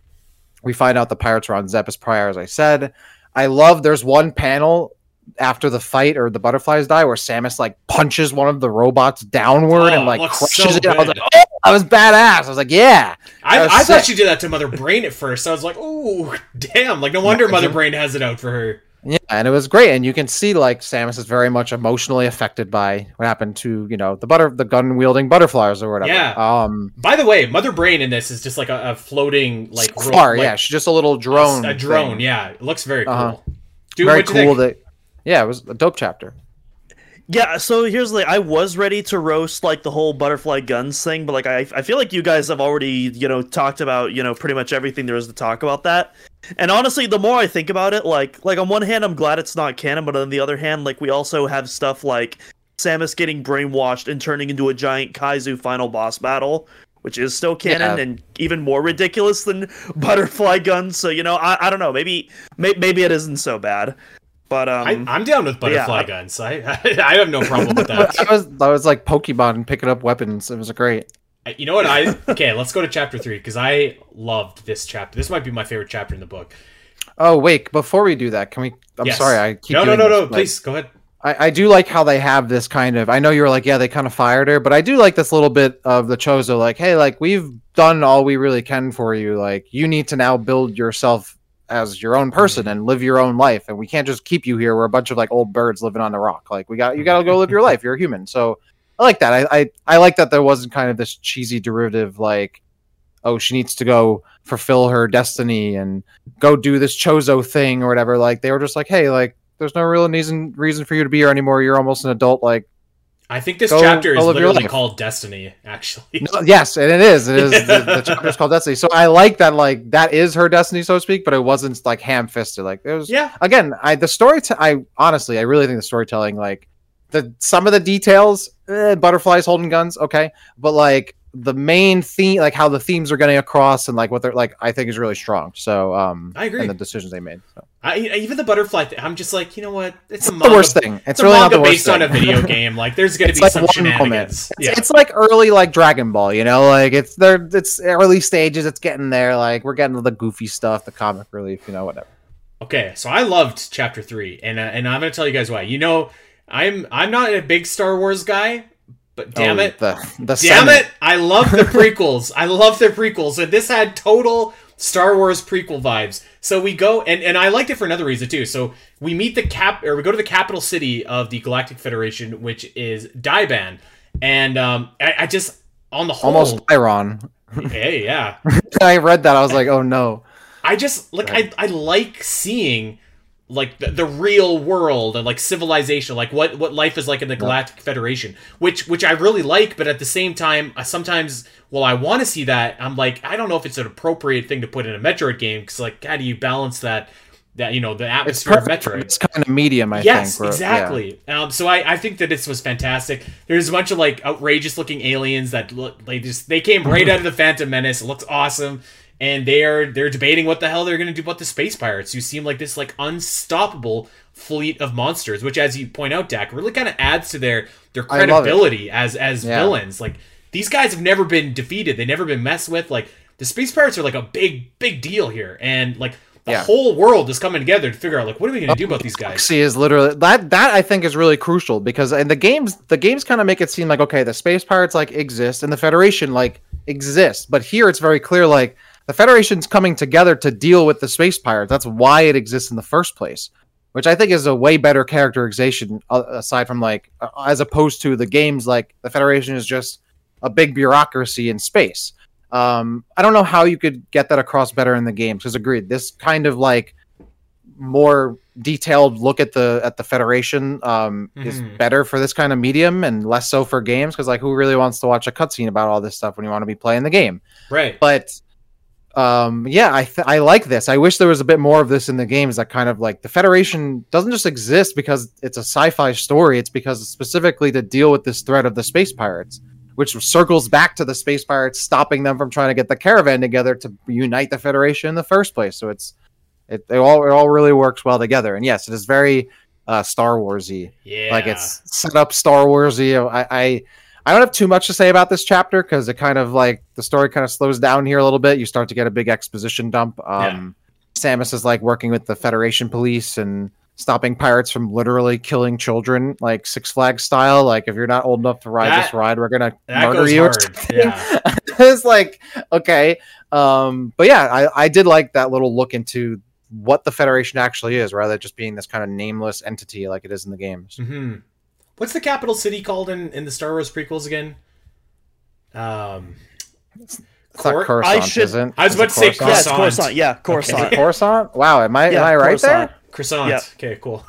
We find out the pirates are on Zebes prior, as I said. I love there's one panel after the fight or the butterflies die where Samus like punches one of the robots downward oh, and like crushes so it. I was like, oh, that was badass. I was like, yeah. I, I thought she did that to Mother Brain at first. I was like, oh, damn. Like, no wonder Mother Brain has it out for her. Yeah, and it was great. And you can see like Samus is very much emotionally affected by what happened to, you know, the butter the gun wielding butterflies or whatever. Yeah. Um by the way, Mother Brain in this is just like a, a floating like car, like, yeah. She's just a little drone. A, a drone, thing. Yeah. It looks very uh-huh. cool. Dude, very cool that yeah, it was a dope chapter. Yeah, so here's the thing. I was ready to roast like the whole butterfly guns thing, but like I I feel like you guys have already, you know, talked about, you know, pretty much everything there is to talk about that. And honestly, the more I think about it, like like on one hand I'm glad it's not canon, but on the other hand, like we also have stuff like Samus getting brainwashed and turning into a giant Kaizu final boss battle, which is still canon yeah. and even more ridiculous than butterfly guns. So, you know, I I don't know, maybe may, maybe it isn't so bad. But um, I, I'm down with butterfly yeah. guns. I, I I have no problem with that. I was I was like Pokemon and picking up weapons. It was great. You know what? I okay. Let's go to chapter three because I loved this chapter. This might be my favorite chapter in the book. Oh wait! Before we do that, can we? I'm yes. sorry. I keep no doing no no no. Like, please go ahead. I, I do like how they have this kind of. I know you were like, yeah, they kind of fired her, but I do like this little bit of the Chozo. Like, hey, like we've done all we really can for you. Like, you need to now build yourself as your own person and live your own life, and we can't just keep you here. We're a bunch of like old birds living on the rock. Like we got you got to go live your life. You're a human, so I like that. I, I I like that there wasn't kind of this cheesy derivative like, oh, she needs to go fulfill her destiny and go do this Chozo thing or whatever. Like they were just like, hey, like there's no real reason reason for you to be here anymore. You're almost an adult. Like I think this go, chapter is literally called Destiny, actually. No, yes, and it is. It is the, the chapter is called Destiny. So I like that, like that is her destiny, so to speak. But it wasn't like ham-fisted. Like it was. Yeah. Again, I the story. T- I honestly, I really think the storytelling, like the some of the details, eh, butterflies holding guns, okay, but like the main theme, like how the themes are getting across, and like what they're like, I think is really strong. So um, I agree. And the decisions they made. So. I, even the butterfly thing, I'm just like, you know what? It's, it's a manga, the worst thing. It's, it's really a manga not the worst based thing. On a video game. Like, there's going to be like some shenanigans. It's, yeah. it's like early, like Dragon Ball. You know, like it's there. It's early stages. It's getting there. Like we're getting to the goofy stuff, the comic relief. You know, whatever. Okay, so I loved chapter three, and uh, and I'm going to tell you guys why. You know, I'm I'm not a big Star Wars guy, but damn oh, it, the, the damn Senate. it, I love the prequels. I love the prequels, and this had total Star Wars prequel vibes. So we go, and, and I liked it for another reason too. So we meet the cap, or we go to the capital city of the Galactic Federation, which is Daiban. And um, I, I just, on the whole, almost Dairon. Hey, yeah. I read that. I was like, oh no. I just like I I like seeing like the, the real world and like civilization, like what, what life is like in the Galactic yeah. Federation, which which I really like, but at the same time, I sometimes well, I want to see that. I'm like, I don't know if it's an appropriate thing to put in a Metroid game because, like, how do you balance that? That you know, the atmosphere of Metroid. It's kind of medium, I yes, think. Yes, exactly. Yeah. Um, so I, I think that this was fantastic. There's a bunch of like outrageous looking aliens that look they just they came right out of the Phantom Menace. It looks awesome. And they're they're debating what the hell they're gonna do about the space pirates, who seem like this like unstoppable fleet of monsters, which, as you point out, Dak, really kind of adds to their their credibility as as yeah. villains. Like these guys have never been defeated, they've never been messed with. Like the Space Pirates are like a big, big deal here. And like the yeah. whole world is coming together to figure out like, what are we going to do about these guys? Galaxy is literally that, that I think is really crucial, because and the games, the games kind of make it seem like, okay, the Space Pirates like exist and the Federation like exists. But here it's very clear, like the Federation's coming together to deal with the Space Pirates. That's why it exists in the first place. Which I think is a way better characterization, aside from like, as opposed to the games, like the Federation is just a big bureaucracy in space. Um, I don't know how you could get that across better in the games, because agreed, this kind of like more detailed look at the at the Federation um, mm-hmm. is better for this kind of medium and less so for games, because like who really wants to watch a cutscene about all this stuff when you want to be playing the game? Right. But um yeah i th- i like this. I wish there was a bit more of this in the games, that kind of like the Federation doesn't just exist because it's a sci-fi story, it's because specifically to deal with this threat of the Space Pirates, which circles back to the Space Pirates stopping them from trying to get the caravan together to unite the Federation in the first place. So it's it, it all it all really works well together. And yes, it is very uh Star Wars-y. Yeah, like it's set up Star Wars-y. i i I don't have too much to say about this chapter, because it kind of like the story kind of slows down here a little bit. You start to get a big exposition dump. Um, yeah. Samus is like working with the Federation police and stopping pirates from literally killing children, like Six Flags style. Like, if you're not old enough to ride that, this ride, we're going to murder you. Or yeah. It's like, okay. Um, but yeah, I, I did like that little look into what the Federation actually is, rather than just being this kind of nameless entity like it is in the games. Mm-hmm. What's the capital city called in, in the Star Wars prequels again? Um, it's Cor- not Coruscant, I should, isn't? I was about to say Coruscant. Yeah, it's Coruscant. Yeah, Coruscant. Okay. Coruscant? Wow, am I, yeah, am I right Coruscant. there? Coruscant. Yeah. Okay, cool.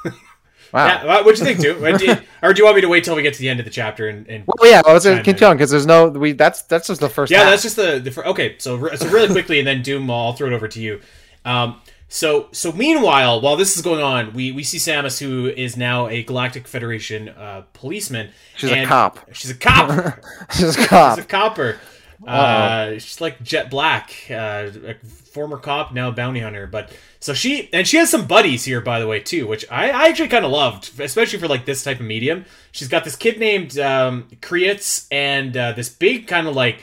Wow. Yeah, what'd you think, dude? Or do you want me to wait till we get to the end of the chapter? And, and well, yeah, I was going to keep going, because there's no... We, that's that's just the first Yeah, half. that's just the... the okay, so, so really quickly, and then Doom, I'll throw it over to you. Um, So, so meanwhile, while this is going on, we, we see Samus, who is now a Galactic Federation uh, policeman. She's and a cop. She's a cop. she's a cop. She's a copper. Uh, she's like Jet Black, uh, a former cop, now bounty hunter. But so she and she has some buddies here, by the way, too, which I, I actually kind of loved, especially for like this type of medium. She's got this kid named um, Kreatz, and uh, this big kind of like,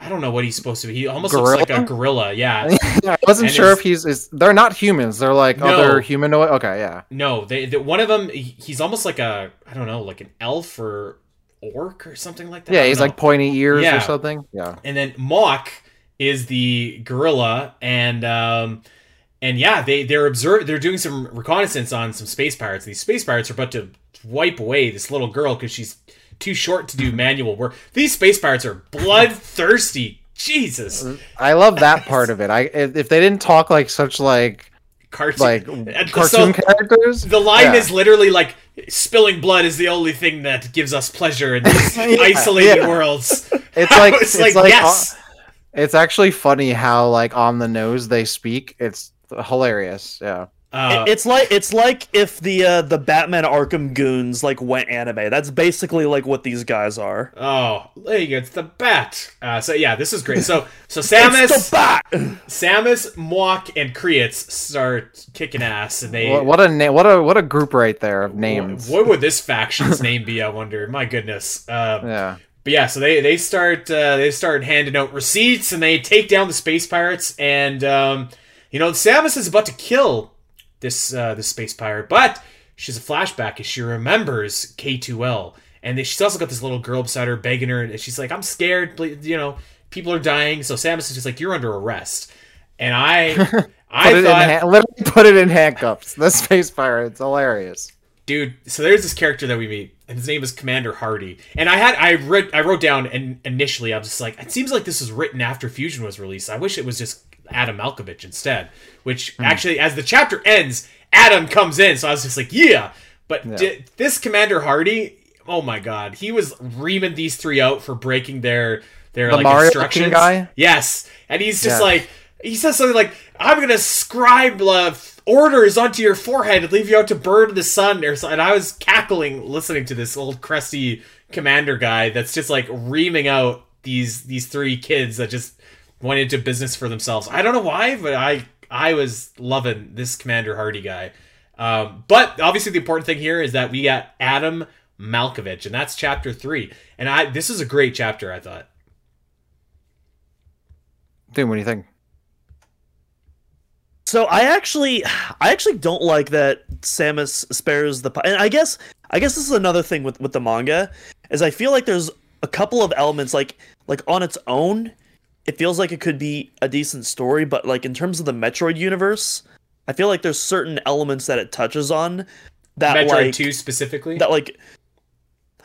I don't know what he's supposed to be. He almost gorilla? looks like a gorilla. Yeah. I wasn't and sure if he's, is, they're not humans. They're like no, other humanoid. Okay. Yeah. No, they, they, one of them, he's almost like a, I don't know, like an elf or orc or something like that. Yeah. He's know. like pointy ears yeah. or something. Yeah. And then Mauk is the gorilla. And, um, and yeah, they, they're observed. They're doing some reconnaissance on some space pirates. These space pirates are about to wipe away this little girl, 'cause she's too short to do manual work. These space pirates are bloodthirsty. Jesus, I love that part of it. I if they didn't talk like such like cartoon, like cartoon so, characters. The line yeah. is literally like, "Spilling blood is the only thing that gives us pleasure in these yeah, isolated yeah. worlds." It's like it's like, like yes. It's actually funny how like on the nose they speak. It's hilarious. Yeah. Uh, it's like it's like if the uh, the Batman Arkham goons like went anime. That's basically like what these guys are. Oh, there you go. It's the bat. Uh, so yeah, this is great. So so Samus, it's the bat. Samus, Mauk, and Kreatz start kicking ass, and they what, what a na- what a what a group right there of names. What, what would this faction's name be? I wonder. My goodness. Uh, yeah. But yeah, so they they start uh, they start handing out receipts, and they take down the space pirates, and um, you know Samus is about to kill This uh, this space pirate, but she has a flashback as she remembers K two L, and then she's also got this little girl beside her begging her, and she's like, "I'm scared, please, you know, people are dying." So Samus is just like, "You're under arrest," and I, I thought, ha- literally put it in handcuffs. The space pirate's hilarious, dude. So there's this character that we meet, and his name is Commander Hardy, and I had I read I wrote down, and initially I was just like, it seems like this was written after Fusion was released. I wish it was just Adam Malkovich instead, which mm. actually as the chapter ends, Adam comes in, so I was just like, yeah but yeah. D- this Commander Hardy, oh my god, he was reaming these three out for breaking their their the like Mario instructions guy? Yes, and he's just yeah. like he says something like, "I'm gonna scribe uh, orders onto your forehead and leave you out to burn in the sun," or so, and I was cackling listening to this old crusty commander guy that's just like reaming out these these three kids that just went into business for themselves. I don't know why, but I I was loving this Commander Hardy guy. Um, but obviously the important thing here is that we got Adam Malkovich, and that's chapter three. And I this is a great chapter, I thought. Doom, what do you think? So I actually, I actually don't like that Samus spares the. And I guess, I guess this is another thing with with the manga, is I feel like there's a couple of elements like like on its own, it feels like it could be a decent story, but like in terms of the Metroid universe, I feel like there's certain elements that it touches on that Metroid like, two specifically that like,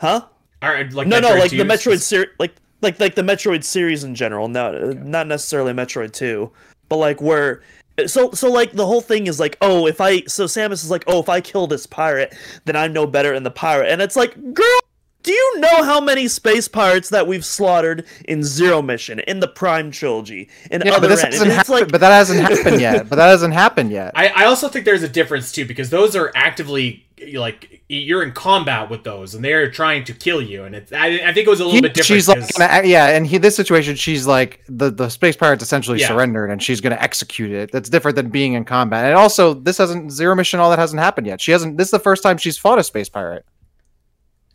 huh? Or, like no, Metroid no, like the Metroid series, like like like the Metroid series in general. No, okay. Not necessarily Metroid two, but like where. So, so like the whole thing is like, oh, if I so Samus is like, oh, if I kill this pirate, then I'm no better than the pirate, and it's like, girl, do you know how many space pirates that we've slaughtered in Zero Mission, in the Prime trilogy, in yeah, Other but End? Happen, like... But that hasn't happened yet. But that hasn't happened yet. I, I also think there's a difference too, because those are actively like you're in combat with those, and they're trying to kill you, and it's I, I think it was a little he, bit different. She's cause... like, yeah, and he, this situation, she's like the the space pirates essentially yeah. surrendered, and she's going to execute it. That's different than being in combat. And also, this hasn't Zero Mission. All that hasn't happened yet. She hasn't. This is the first time she's fought a space pirate.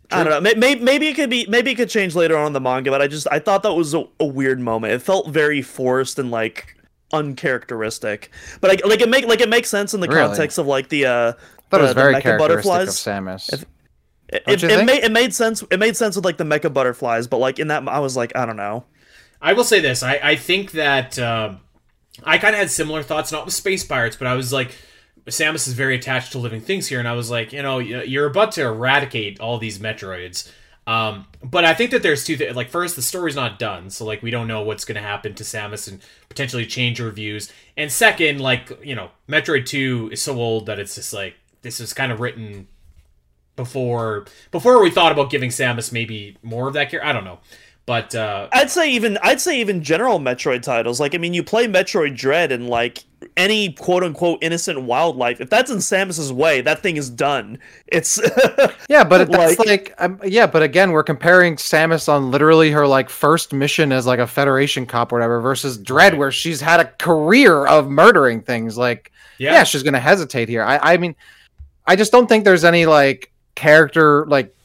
True. I don't know. Maybe, maybe it could be. Maybe it could change later on in the manga. But I just I thought that was a, a weird moment. It felt very forced and like uncharacteristic. But I, like it make like it makes sense in the really? context of like the. Uh, that was the very mecha characteristic butterflies. of Samus. If, it it, it made it made sense. It made sense with like the mecha butterflies. But like in that, I was like, I don't know. I will say this. I I think that uh, I kind of had similar thoughts, not with space pirates, but I was like. Samus is very attached to living things here, and I was like, you know, you're about to eradicate all these Metroids. Um, but I think that there's two things. Like, first, the story's not done, so, like, we don't know what's going to happen to Samus and potentially change reviews. And second, like, you know, Metroid two is so old that it's just, like, this was kind of written before before we thought about giving Samus maybe more of that care. I don't know. But, uh... I'd say even, I'd say even general Metroid titles. Like, I mean, you play Metroid Dread and, like... any quote-unquote innocent wildlife, if that's in Samus's way, that thing is done. It's yeah, but it, that's like, like um, yeah, but again, we're comparing Samus on literally her like first mission as like a Federation cop or whatever versus Dread, where she's had a career of murdering things. Like, yeah, yeah she's gonna hesitate here. I, I mean, I just don't think there's any like character like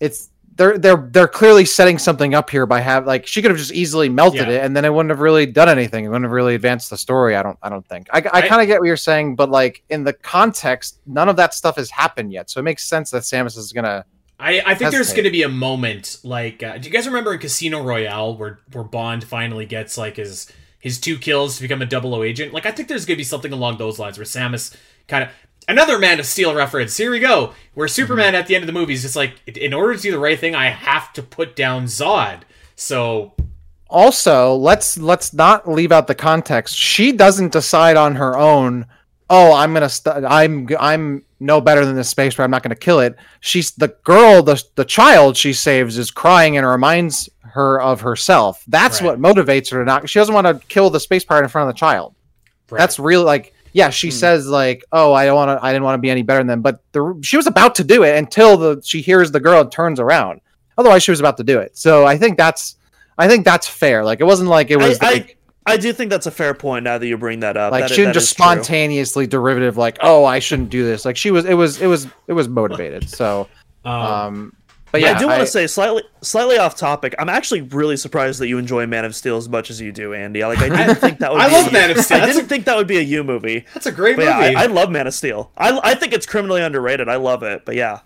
it's. They're they're they're clearly setting something up here by have like she could have just easily melted yeah. it, and then it wouldn't have really done anything. It wouldn't have really advanced the story. I don't I don't think I I, I kind of get what you're saying, but like in the context, none of that stuff has happened yet, so it makes sense that Samus is gonna. I, I think hesitate. There's gonna be a moment like uh, do you guys remember in Casino Royale where where Bond finally gets like his his two kills to become a double O agent? Like I think there's gonna be something along those lines where Samus kind of. Another Man of Steel reference. Here we go. Where Superman at the end of the movie is just like, in order to do the right thing, I have to put down Zod. So, also let's let's not leave out the context. She doesn't decide on her own. Oh, I'm gonna. St- I'm I'm no better than this space where I'm not gonna kill it. She's the girl. The the child she saves is crying and reminds her of herself. That's right. What motivates her to not. She doesn't want to kill the space pirate in front of the child. Right. That's real. Like. Yeah, she hmm. says like, "Oh, I don't want to. I didn't want to be any better than them." But the, she was about to do it until the she hears the girl and turns around. Otherwise, she was about to do it. So I think that's, I think that's fair. Like it wasn't like it was. I, like, I, I do think that's a fair point. Now that you bring that up, like that, she didn't just spontaneously true. derivative. Like, oh, I shouldn't do this. Like she was. It was. It was. It was motivated. So, um, um but yeah, I do want to say slightly, slightly off topic. I'm actually really surprised that you enjoy Man of Steel as much as you do, Andy. Like I didn't think that would. I be love a, Man of Steel. I didn't think that would be a you movie. That's a great but movie. Yeah, I, I love Man of Steel. I, I think it's criminally underrated. I love it. But yeah,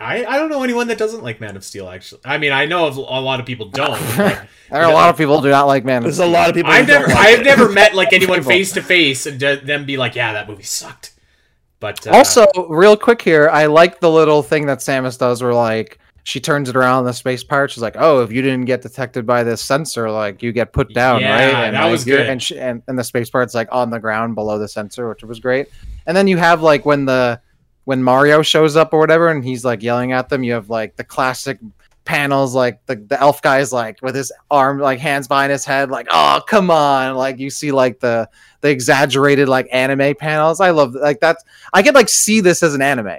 I, I don't know anyone that doesn't like Man of Steel. Actually, I mean, I know a lot of people don't. There are a lot of people do not like Man of Steel. There's a lot of people. I've never, like I've it. never met like anyone face to face and them be like, yeah, that movie sucked. But uh, also, real quick here, I like the little thing that Samus does, where like. She turns it around, the space pirate. She's like, "Oh, if you didn't get detected by this sensor, like you get put down, yeah, right?" And that like, was good. And, she, and and the space pirate's like on the ground below the sensor, which was great. And then you have like when the when Mario shows up or whatever, and he's like yelling at them. You have like the classic panels, like the the elf guy's like with his arm, like hands behind his head, like, "Oh, come on!" Like you see like the the exaggerated like anime panels. I love like that. I could like see this as an anime.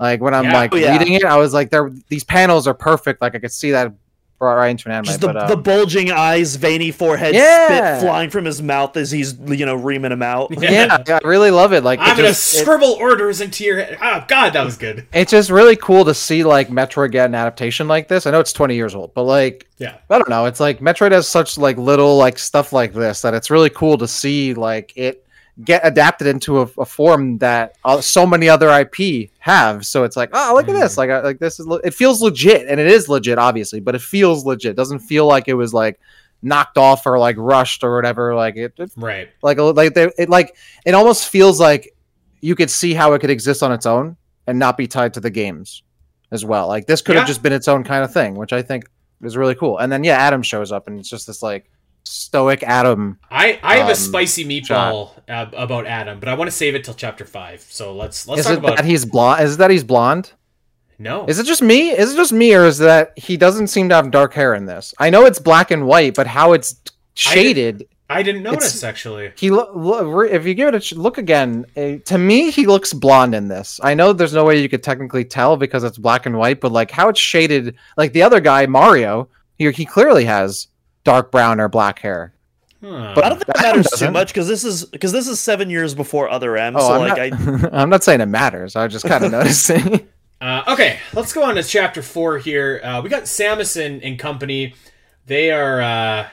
Like when I'm yeah, like yeah. reading it, I was like, "There, these panels are perfect." Like I could see that right into an anime. Just the, but, um, the bulging eyes, veiny forehead, yeah. spit flying from his mouth as he's, you know, reaming him out. Yeah, yeah, I really love it. Like, I'm going to scribble it, orders into your head. Oh, God, that was good. It's just really cool to see, like, Metroid get an adaptation like this. I know it's twenty years old, but, like, yeah, I don't know. It's like Metroid has such, like, little, like, stuff like this that it's really cool to see, like, it get adapted into a, a form that all, so many other I P have. So it's like, oh, look at this. Like, I, like this is, le- it feels legit, and it is legit, obviously, but it feels legit. It doesn't feel like it was like knocked off or like rushed or whatever. Like it, it right. Like, like they, it, like, it almost feels like you could see how it could exist on its own and not be tied to the games as well. Like this could yeah. have just been its own kind of thing, which I think is really cool. And then, yeah, Adam shows up and it's just this like, stoic Adam. I, I have um, a spicy meatball uh, about Adam, but I want to save it till chapter five. So let's let's is talk it about that he's blonde. Is it that he's blonde? No. Is it just me? Is it just me, or is that he doesn't seem to have dark hair in this? I know it's black and white, but how it's shaded. I, I didn't notice actually. He lo- lo- if you give it a look again, uh, to me he looks blonde in this. I know there's no way you could technically tell because it's black and white, but like how it's shaded, like the other guy Mario, he he clearly has dark brown or black hair. Hmm. But I don't think that matters too much because this is because this is seven years before Other M. Oh, so I'm, like, not, I... I'm not saying it matters. I was just kind of noticing. Uh, okay, let's go on to chapter four here. Uh, we got Samus and company. They are. Uh,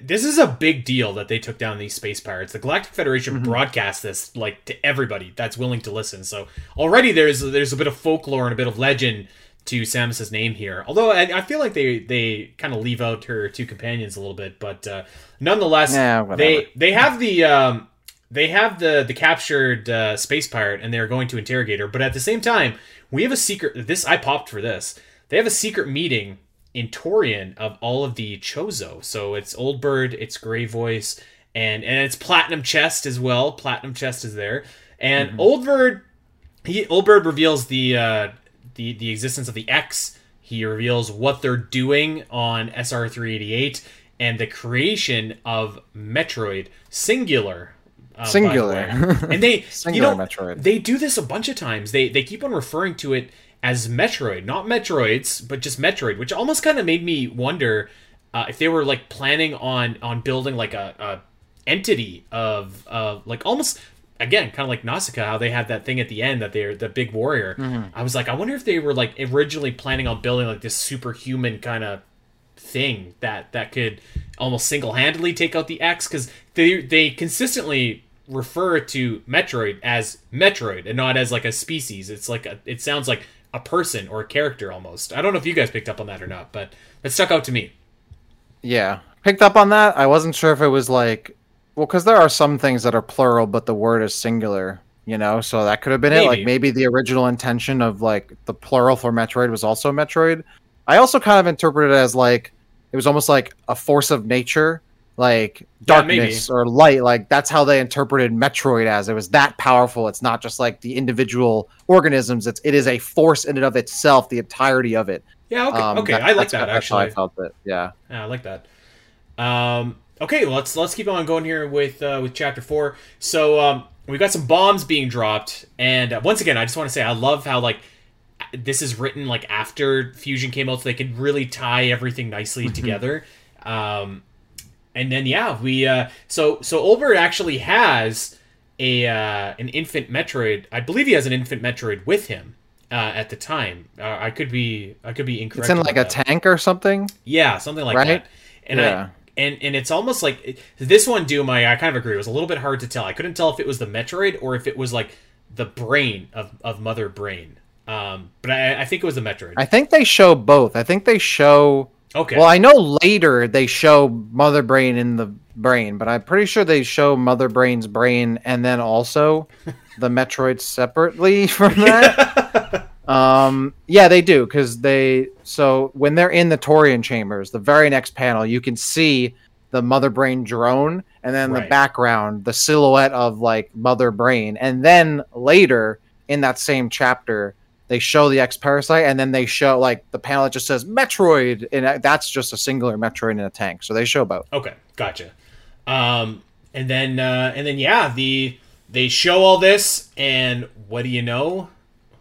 this is a big deal that they took down these space pirates. The Galactic Federation mm-hmm. broadcast this like to everybody that's willing to listen. So already there's there's a bit of folklore and a bit of legend to Samus's name here. Although I, I feel like they, they kind of leave out her two companions a little bit, but uh, nonetheless, nah, they they have the um, they have the the captured uh, space pirate, and they're going to interrogate her. But at the same time, we have a secret. This I popped for this. They have a secret meeting in Tourian of all of the Chozo. So it's Old Bird, it's Gray Voice, and and it's Platinum Chest as well. Platinum Chest is there, and mm-hmm. Old Bird he Old Bird reveals the. Uh, The, the existence of the X. He reveals what they're doing on S R three eighty-eight and the creation of Metroid Singular. Uh, Singular. The and they, Singular you know, Metroid. They do this a bunch of times. They they keep on referring to it as Metroid, not Metroids, but just Metroid, which almost kind of made me wonder uh, if they were like planning on on building like a, a entity of uh, like almost. Again, kind of like Nausicaa, how they had that thing at the end that they're the big warrior. Mm-hmm. I was like, I wonder if they were like originally planning on building like this superhuman kind of thing that that could almost single-handedly take out the X, because they they consistently refer to Metroid as Metroid and not as like a species. It's like a, it sounds like a person or a character almost. I don't know if you guys picked up on that or not, but it stuck out to me. Yeah, picked up on that. I wasn't sure if it was like. Well, because there are some things that are plural, but the word is singular, you know? So that could have been maybe. It. Like, maybe the original intention of, like, the plural for Metroid was also Metroid. I also kind of interpreted it as, like, it was almost like a force of nature, like darkness yeah, or light. Like, that's how they interpreted Metroid as. It was that powerful. It's not just, like, the individual organisms. It's, it is a force in and of itself, the entirety of it. Yeah, okay. Um, okay. That, I like that, actually. That's how I felt it. Yeah. Yeah, I like that. Um... Okay, let's let's keep on going here with uh, with chapter four. So um, we've got some bombs being dropped, and uh, once again, I just want to say I love how like this is written like after Fusion came out, so they can really tie everything nicely together. Um, and then yeah, we uh, so so Old Bird actually has a uh, an infant Metroid. I believe he has an infant Metroid with him uh, at the time. Uh, I could be I could be incorrect. It's in like a that. tank or something. Yeah, something like right? that. And yeah. I. And and it's almost like this one, Doom, I, I kind of agree. It was a little bit hard to tell. I couldn't tell if it was the Metroid or if it was like the brain of, of Mother Brain. Um, but I, I think it was the Metroid. I think they show both. I think they show... Okay. Well, I know later they show Mother Brain in the brain, but I'm pretty sure they show Mother Brain's brain and then also the Metroid separately from that. Um, yeah, they do, because they... So when they're in the Tourian chambers, the very next panel, you can see the Mother Brain drone, and then right. the background, the silhouette of like Mother Brain. And then later in that same chapter, they show the X-Parasite, and then they show like the panel that just says Metroid, and that's just a singular Metroid in a tank. So they show both. Okay, gotcha. Um, and then uh, and then yeah, the they show all this, and what do you know?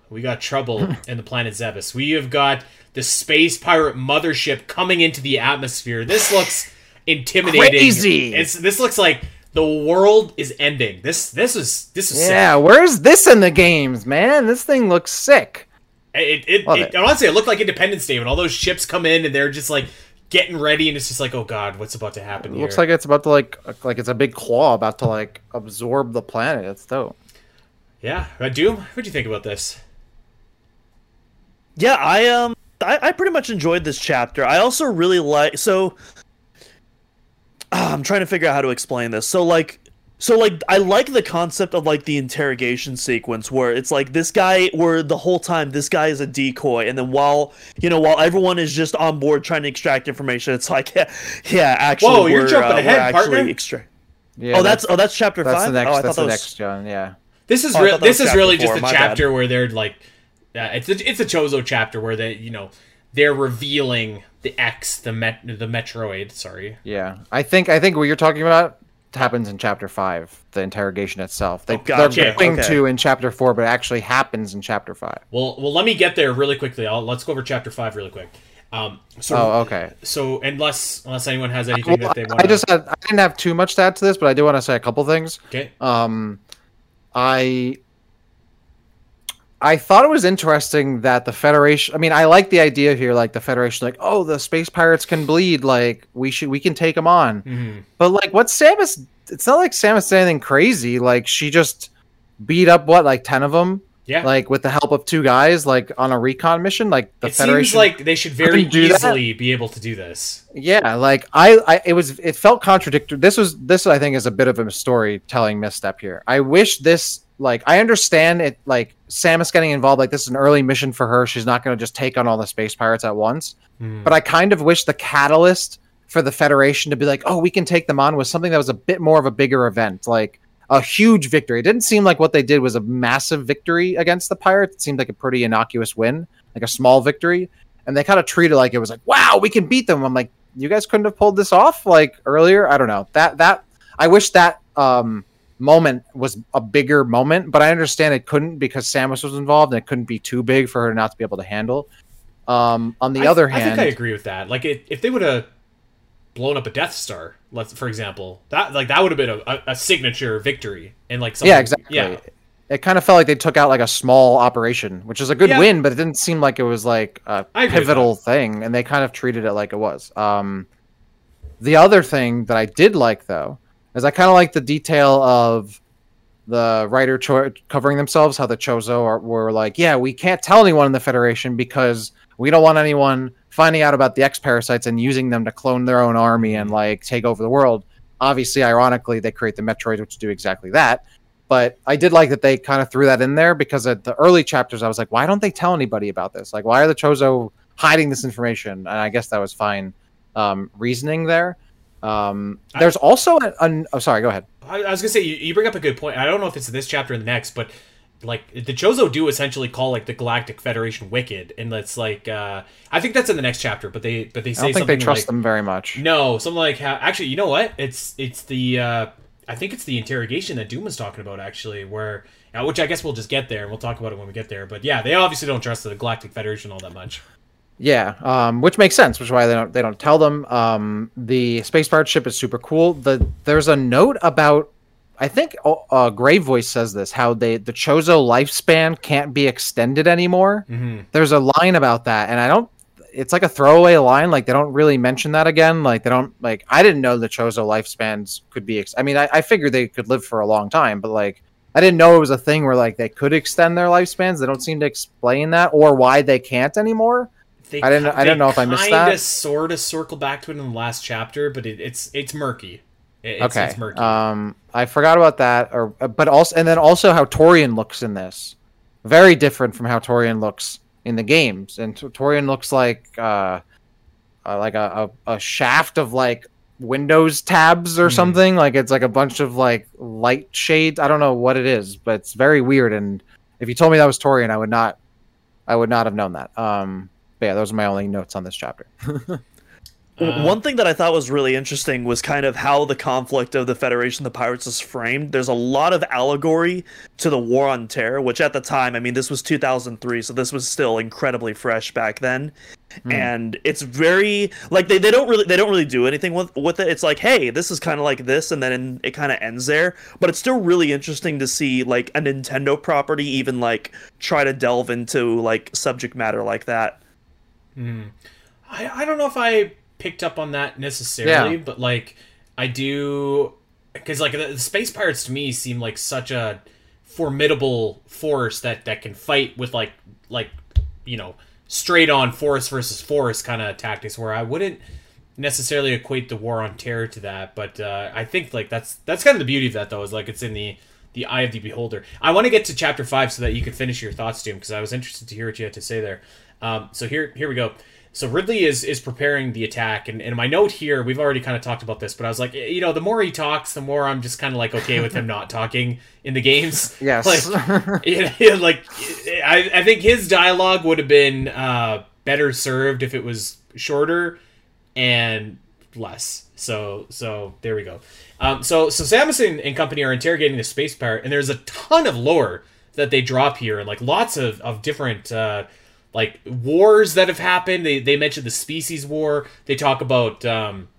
We got trouble in the planet Zebes. We have got the space pirate mothership coming into the atmosphere. This looks intimidating. Crazy. It's, this looks like the world is ending. This this is this is yeah. Sick. Where's this in the games, man? This thing looks sick. It it, it, it honestly, it looked like Independence Day when all those ships come in and they're just like getting ready, and it's just like, oh god, what's about to happen? It here? Looks like it's about to like like it's a big claw about to like absorb the planet. It's dope. Yeah, Doom, what do you think about this? Yeah, I um, I, I pretty much enjoyed this chapter. I also really like so. Uh, I'm trying to figure out how to explain this. So like, so like, I like the concept of like the interrogation sequence where it's like this guy, where the whole time this guy is a decoy, and then while you know while everyone is just on board trying to extract information, it's like yeah, yeah actually, whoa, you're jumping uh, ahead, partner. Extra- yeah, oh, that's, that's oh, that's chapter that's five. The next, oh, I that's thought that the was- next John. Yeah, this is oh, re- this is really four, just a chapter bad. Where they're like. Uh, it's a, it's a Chozo chapter where they, you know, they're revealing the X, the met, the Metroid. Sorry. Yeah, I think I think what you're talking about happens in chapter five. The interrogation itself. They, oh, gotcha. They're going okay. to in chapter four, but it actually happens in chapter five. Well, well, let me get there really quickly. I'll, let's go over chapter five really quick. Um, so, oh, okay. So unless unless anyone has anything well, that they want, I just had, I didn't have too much to add to this, but I do want to say a couple things. Okay. Um, I. I thought it was interesting that the Federation, I mean, I like the idea here, like the Federation, like, oh, the space pirates can bleed. Like we should, we can take them on. Mm-hmm. But like what Samus, it's not like Samus did anything crazy. Like she just beat up what, like ten of them. Yeah. Like with the help of two guys, like on a recon mission, like the it Federation seems like they should very easily that. Be able to do this. Yeah. Like I, I, it was, it felt contradictory. This was, this I think is a bit of a storytelling misstep here. I wish this, like I understand it, like Samus getting involved, like this is an early mission for her. She's not going to just take on all the space pirates at once. Mm. But I kind of wish the catalyst for the Federation to be like, oh, we can take them on was something that was a bit more of a bigger event, like a huge victory. It didn't seem like what they did was a massive victory against the pirates. It seemed like a pretty innocuous win, like a small victory. And they kind of treated it like it was like, wow, we can beat them. I'm like, you guys couldn't have pulled this off like earlier. I don't know that, that I wish that, um, moment was a bigger moment, but I understand it couldn't because Samus was involved and it couldn't be too big for her not to be able to handle. Um, on the I, other hand, I think I agree with that. Like it, if they would have blown up a Death Star, let's for example, that like that would have been a, a signature victory and like something, yeah, exactly. Yeah. It kind of felt like they took out like a small operation, which is a good yeah. win, but it didn't seem like it was like a pivotal thing, and they kind of treated it like it was. Um, the other thing that I did like though. As I kind of like the detail of the writer cho- covering themselves, how the Chozo are, were like, yeah, we can't tell anyone in the Federation because we don't want anyone finding out about the X-Parasites and using them to clone their own army and like take over the world. Obviously, ironically, they create the Metroids, which do exactly that. But I did like that they kind of threw that in there because at the early chapters, I was like, why don't they tell anybody about this? Like, why are the Chozo hiding this information? And I guess that was fine um, reasoning there. Um, there's I, also an, an oh sorry go ahead I, I was gonna say you, you bring up a good point. I don't know if it's this chapter or the next, but like the Chozo do essentially call like the Galactic Federation wicked, and that's like uh I think that's in the next chapter, but they but they say I don't think something they trust like, them very much. No, something like how, actually you know what it's it's the uh I think it's the interrogation that Doom was talking about actually, where uh, which I guess we'll just get there and we'll talk about it when we get there, but yeah, they obviously don't trust the Galactic Federation all that much. Yeah, um, which makes sense, which is why they don't they don't tell them. Um, the space pirate ship is super cool. The there's a note about, I think uh, Gray Voice says this, how they the Chozo lifespan can't be extended anymore. Mm-hmm. There's a line about that, and I don't. It's like a throwaway line. Like they don't really mention that again. Like they don't like. I didn't know the Chozo lifespans could be. Ex- I mean, I, I figured they could live for a long time, but like. I didn't know it was a thing where like they could extend their lifespans. They don't seem to explain that or why they can't anymore. They, I didn't. I don't know if I missed that. Kind of sort of circle back to it in the last chapter, but it, it's it's murky. It, it's, okay. It's murky. Um, I forgot about that, or but also, and then also how Tourian looks in this, very different from how Tourian looks in the games. And Tourian looks like uh, uh like a, a a shaft of like Windows tabs or mm. something. Like it's like a bunch of like light shades. I don't know what it is, but it's very weird. And if you told me that was Tourian, I would not, I would not have known that. Um. Yeah, those are my only notes on this chapter. Uh, One thing that I thought was really interesting was kind of how the conflict of the Federation of the Pirates is framed. There's a lot of allegory to the War on Terror, which at the time, I mean, this was two thousand three, so this was still incredibly fresh back then. Hmm. And it's very like they, they don't really they don't really do anything with with it. It's like, hey, this is kind of like this, and then it kind of ends there. But it's still really interesting to see like a Nintendo property even like try to delve into like subject matter like that. Hmm. I I don't know if I. picked up on that necessarily, yeah. but like I do, because like the, the Space Pirates to me seem like such a formidable force that that can fight with like like you know straight on force versus force kind of tactics, where I wouldn't necessarily equate the War on Terror to that. But uh, I think like that's that's kind of the beauty of that, though, is like it's in the the eye of the beholder. I want to get to chapter five so that you can finish your thoughts, Doom, because I was interested to hear what you had to say there. Um, so here here we go. So Ridley is is preparing the attack, and, and my note here, we've already kind of talked about this, but I was like, you know, the more he talks, the more I'm just kind of like okay with him not talking in the games. Yes. Like, it, it, like it, I, I think his dialogue would have been uh, better served if it was shorter and less. So so there we go. Um, so so Samus and company are interrogating the Space Pirate, and there's a ton of lore that they drop here, and like lots of of different. Uh, Like, wars that have happened. They they mentioned the species war. They talk about, um,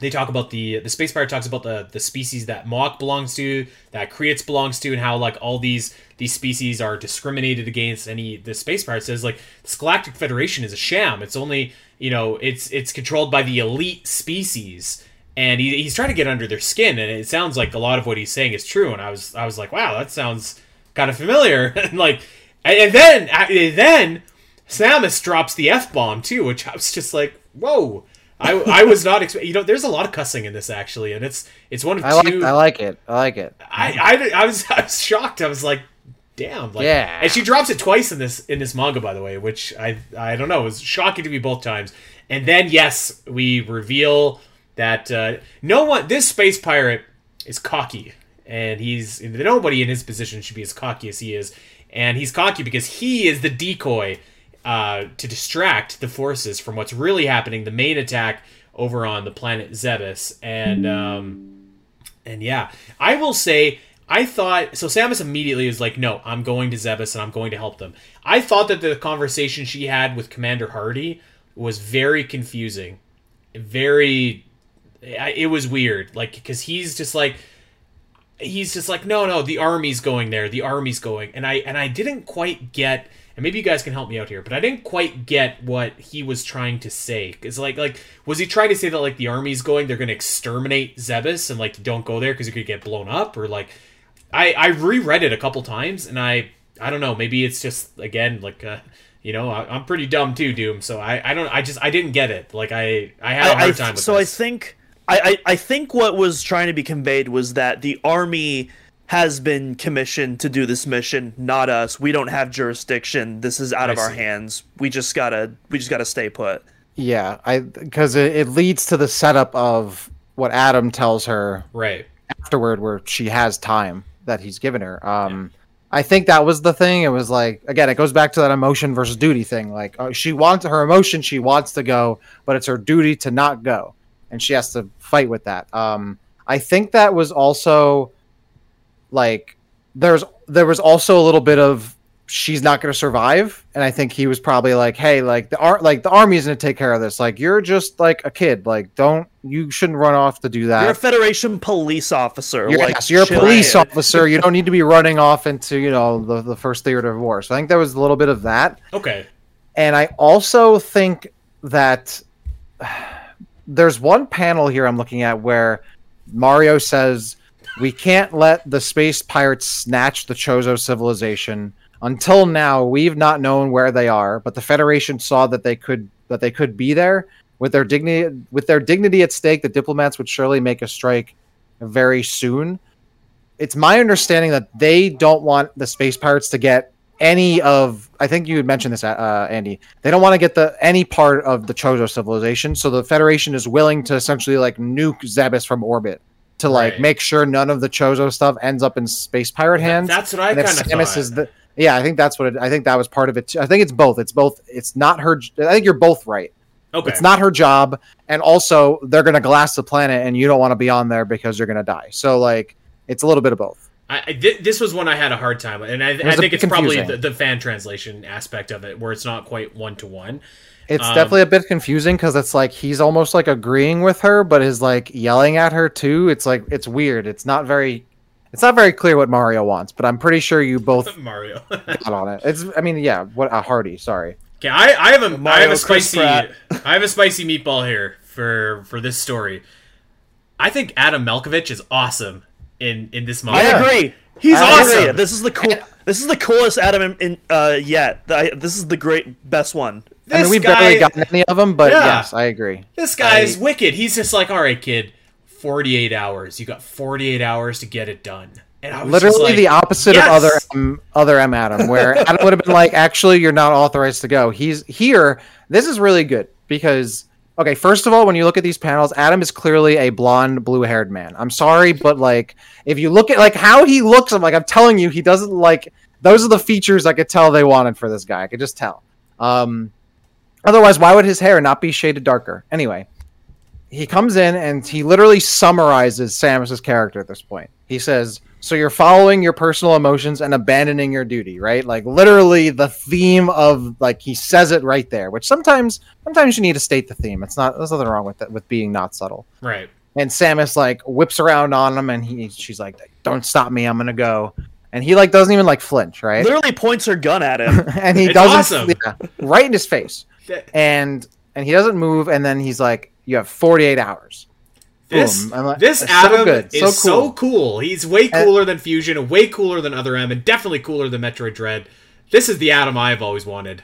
they talk about the, the Space Pirate talks about the, the species that Mauk belongs to, that Kreatz belongs to, and how, like, all these these species are discriminated against. And he, the Space Pirate says, like, this Galactic Federation is a sham. It's only, you know, it's it's controlled by the elite species. And he, he's trying to get under their skin. And it sounds like a lot of what he's saying is true. And I was, I was like, wow, that sounds kind of familiar. and, like, and then, and then... Samus drops the F-bomb, too, which I was just like, whoa. I, I was not expecting... You know, there's a lot of cussing in this, actually, and it's it's one of I two... Like, I like it. I like it. I, I, I, was, I was shocked. I was like, damn. Like, yeah. And she drops it twice in this in this manga, by the way, which I I don't know. It was shocking to me both times. And then, yes, we reveal that uh, no one... This Space Pirate is cocky, and he's... Nobody in his position should be as cocky as he is, and he's cocky because he is the decoy... Uh, to distract the forces from what's really happening, the main attack over on the planet Zebes. And, um, and yeah, I will say, I thought, so Samus immediately is like, no, I'm going to Zebes and I'm going to help them. I thought that the conversation she had with Commander Hardy was very confusing. Very, it was weird. Like, because he's just like, he's just like, no, no, the army's going there. The army's going. And I, and I didn't quite get... And maybe you guys can help me out here, but I didn't quite get what he was trying to say. Because, like, like was he trying to say that, like, the army's going, they're going to exterminate Zebes, and, like, don't go there because you could get blown up? Or, like, I, I reread it a couple times, and I I don't know. Maybe it's just, again, like, uh, you know, I, I'm pretty dumb too, Doom. So I, I don't, I just, I didn't get it. Like, I, I had a hard I, I, time with so this. So I think, I, I, I think what was trying to be conveyed was that the army... has been commissioned to do this mission, not us. We don't have jurisdiction. This is out of our hands. We just gotta, we just gotta stay put. Yeah, I because it, it leads to the setup of what Adam tells her right afterward, where she has time that he's given her. Um, yeah. I think that was the thing. It was like, again, it goes back to that emotion versus duty thing. Like uh, she wants her emotion, she wants to go, but it's her duty to not go, and she has to fight with that. Um, I think that was also. Like there's there was also a little bit of she's not going to survive, and I think he was probably like, hey, like the art like the army is going to take care of this. Like you're just like a kid. Like don't you shouldn't run off to do that. You're a Federation police officer. You're, like, yes, you're a police I... officer. You don't need to be running off into you know the the first theater of war. So I think there was a little bit of that. Okay. And I also think that there's one panel here I'm looking at where Mario says. We can't let the Space Pirates snatch the Chozo civilization. Until now, we've not known where they are, but the Federation saw that they could that they could be there. With their dignity with their dignity at stake, the diplomats would surely make a strike very soon. It's my understanding that they don't want the Space Pirates to get any of... I think you had mentioned this, uh, Andy. They don't want to get the any part of the Chozo civilization, so the Federation is willing to essentially like nuke Zebes from orbit. To like right. make sure none of the Chozo stuff ends up in Space Pirate hands. That's what I kind of thought. Is the, yeah, I think that's what it, I think that was part of it too. I think it's both. It's both. It's not her. I think you're both right. Okay. It's not her job. And also, they're going to glass the planet, and you don't want to be on there because you're going to die. So, like, it's a little bit of both. I, th- this was one I had a hard time with, and I, I think it's confusing. probably the, the fan translation aspect of it, where it's not quite one-to-one. It's um, definitely a bit confusing, because it's like he's almost like agreeing with her, but is like yelling at her too. It's like, it's weird. It's not very... It's not very clear what Mario wants, but I'm pretty sure you both Mario got on it. It's, I mean, yeah, what a uh, Hardy. Sorry. Okay, I, I have a Mario, I have a spicy I have a spicy meatball here for for this story. I think Adam Malkovich is awesome in, in this manga. I agree. He's I awesome. Agree. This is the cool. This is the coolest Adam in, in uh, yet. I, this is the great best one. This I mean, we've guy, barely gotten any of them, but yeah. yes, I agree. This guy I, is wicked. He's just like, all right, kid. forty-eight hours. You got forty-eight hours to get it done. And I was literally like, the opposite yes! of other M, other M Adam, where Adam would have been like, actually, you're not authorized to go. He's here. This is really good because, okay, first of all, when you look at these panels, Adam is clearly a blonde, blue-haired man. I'm sorry, but like, if you look at like how he looks, I'm like, I'm telling you, he doesn't like, those are the features I could tell they wanted for this guy. I could just tell. Um, otherwise, why would his hair not be shaded darker? Anyway. He comes in and he literally summarizes Samus's character at this point. He says, so you're following your personal emotions and abandoning your duty, right? Like literally the theme of like, he says it right there, which sometimes, sometimes you need to state the theme. It's not, there's nothing wrong with that, with being not subtle. Right. And Samus like whips around on him and he, she's like, don't stop me. I'm going to go. And he like, doesn't even like flinch, right? Literally points her gun at him and he it's doesn't awesome. yeah, right in his face. And, and he doesn't move. And then he's like, you have forty-eight hours. This, like, this Adam so is so cool. so cool. He's way cooler and, than Fusion, and way cooler than Other M, and definitely cooler than Metroid Dread. This is the Adam I've always wanted.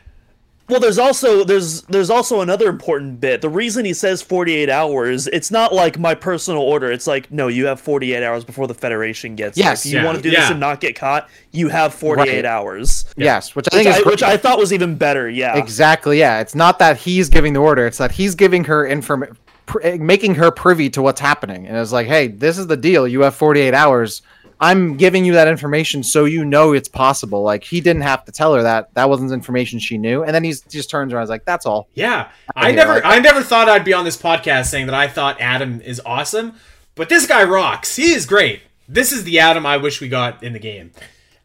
Well, there's also there's there's also another important bit. The reason he says forty-eight hours, it's not like my personal order. It's like, no, you have forty-eight hours before the Federation gets yes, it. If you yeah, want to do yeah. this and not get caught, you have forty-eight right. hours. Yeah. Yes, which I think which is I, which I thought was even better. Yeah, exactly. Yeah, it's not that he's giving the order. It's that he's giving her information, pr- making her privy to what's happening. And it's like, hey, this is the deal. You have forty-eight hours. I'm giving you that information so you know it's possible. Like, he didn't have to tell her that. That wasn't information she knew. And then he's, he just turns around and is like, that's all. Yeah. I, I never like I never thought I'd be on this podcast saying that I thought Adam is awesome. But this guy rocks. He is great. This is the Adam I wish we got in the game.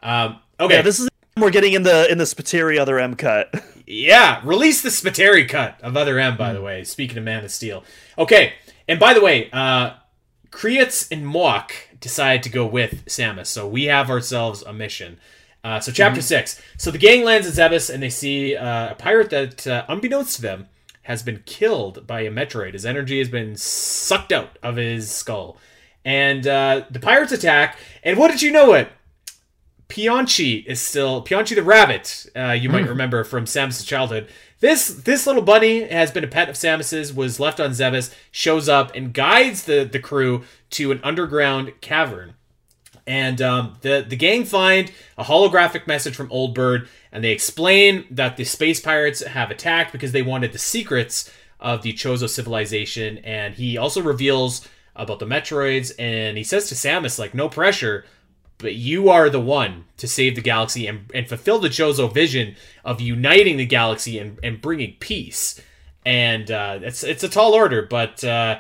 Um, okay. Yeah, this is we're getting in the in the Spiteri Other M cut. Yeah. Release the Spiteri cut of Other M, by mm. the way. Speaking of Man of Steel. Okay. And by the way, uh, Kreatz and Mauk decide to go with Samus. So we have ourselves a mission. Uh, so chapter mm-hmm. six. So the gang lands in Zebes and they see uh, a pirate that, uh, unbeknownst to them, has been killed by a Metroid. His energy has been sucked out of his skull. And uh, the pirates attack. And what did you know it? Pyonchi is still... Pyonchi the rabbit, uh, you mm-hmm. might remember from Samus' childhood. This this little bunny has been a pet of Samus's, was left on Zebes, shows up, and guides the, the crew to an underground cavern. And um, the, the gang find a holographic message from Old Bird, and they explain that the space pirates have attacked because they wanted the secrets of the Chozo civilization. And he also reveals about the Metroids, and he says to Samus, like, no pressure, but you are the one to save the galaxy and, and fulfill the Chozo vision of uniting the galaxy and, and bringing peace. And uh, it's it's a tall order, but uh,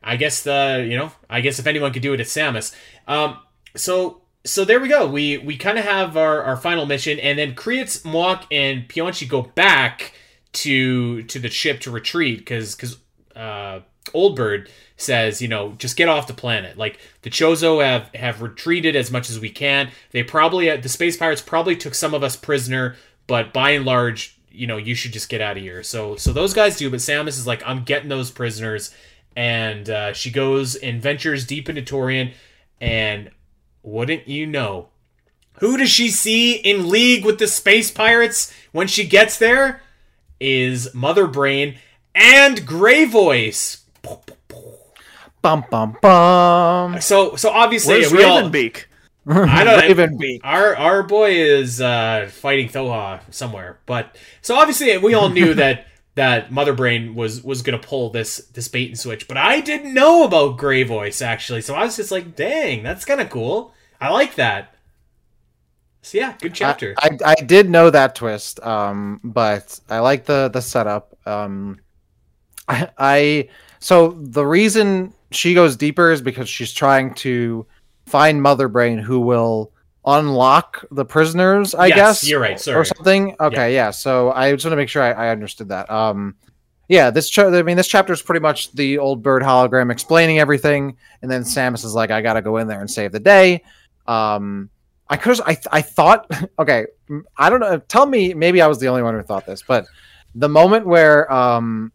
I guess the you know I guess if anyone could do it, it's Samus. Um, so so there we go. We we kind of have our, our final mission, and then Kreatz, Mauk, and Pyonchi go back to to the ship to retreat because because uh, Old Bird says, you know, just get off the planet. Like, the Chozo have, have retreated as much as we can. They probably, the space pirates probably took some of us prisoner, but by and large, you know, you should just get out of here. So so those guys do, but Samus is like, I'm getting those prisoners. And uh, she goes and ventures deep into Tourian, and wouldn't you know, who does she see in league with the space pirates when she gets there? Is Mother Brain and Gray Voice. Bum bum bum. So so obviously Where's we Raven all Beak. I don't Raven Beak. Our our boy is uh, fighting Thoha somewhere. But so obviously we all knew that that Mother Brain was was gonna pull this this bait and switch. But I didn't know about Gray Voice actually. So I was just like, dang, that's kind of cool. I like that. So yeah, good chapter. I, I, I did know that twist, um, but I like the the setup. Um, I, I so the reason she goes deeper is because she's trying to find Mother Brain, who will unlock the prisoners, I yes, guess. You're right, sorry. Or something. Okay, yeah. yeah. So I just want to make sure I, I understood that. Um, yeah, this ch- I mean, this chapter is pretty much the Old Bird hologram explaining everything, and then Samus is like, "I got to go in there and save the day." Um, I could, I, I thought, okay, I don't know. Tell me, maybe I was the only one who thought this, but the moment where um,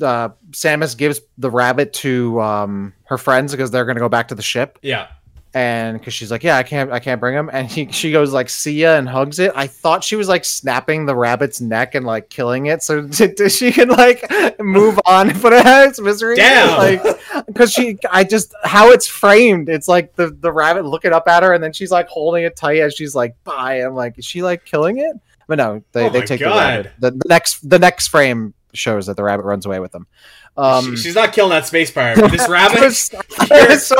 uh, Samus gives the rabbit to um her friends because they're gonna go back to the ship. Yeah. And because she's like, yeah, I can't, I can't bring him. And he, she goes like, see ya, and hugs it. I thought she was like snapping the rabbit's neck and like killing it, so t- t- she could like move on and put it out of its misery. Damn. Like, because she, I just how it's framed, it's like the the rabbit looking up at her, and then she's like holding it tight as she's like, bye. I'm like, is she like killing it? But no, they, oh they take the rabbit. The, the next the next frame shows that the rabbit runs away with them. Um, she, she's not killing that space pirate. This rabbit, you're, so,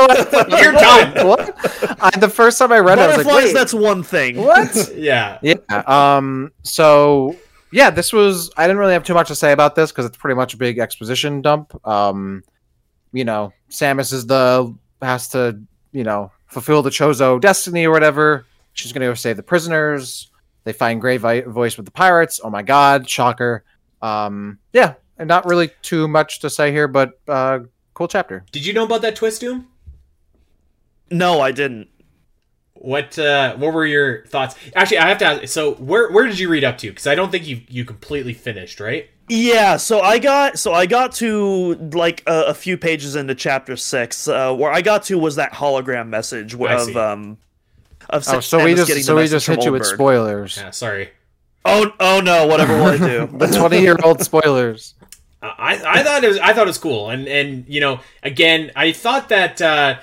you're done. What? I, the first time I read Butterflies, it, I was like, wait, that's one thing. What? yeah. Yeah. Um, so, yeah, this was, I didn't really have too much to say about this because it's pretty much a big exposition dump. Um, you know, Samus is the, has to, you know, fulfill the Chozo destiny or whatever. She's going to go save the prisoners. They find Gray Voice with the pirates. Oh my God. Shocker. Um, yeah. And not really too much to say here, but uh, cool chapter. Did you know about that twist, Doom? No, I didn't. What uh, What were your thoughts? Actually, I have to ask, so where where did you read up to? Because I don't think you you completely finished, right? Yeah, so I got so I got to like a, a few pages into chapter six. Uh, where I got to was that hologram message of um of oh, so we just so we just hit you with spoilers. Yeah, sorry. Oh oh no! Whatever want to do. The twenty-year-old spoilers. I, I thought it was I thought it was cool, and and you know, again, I thought that uh,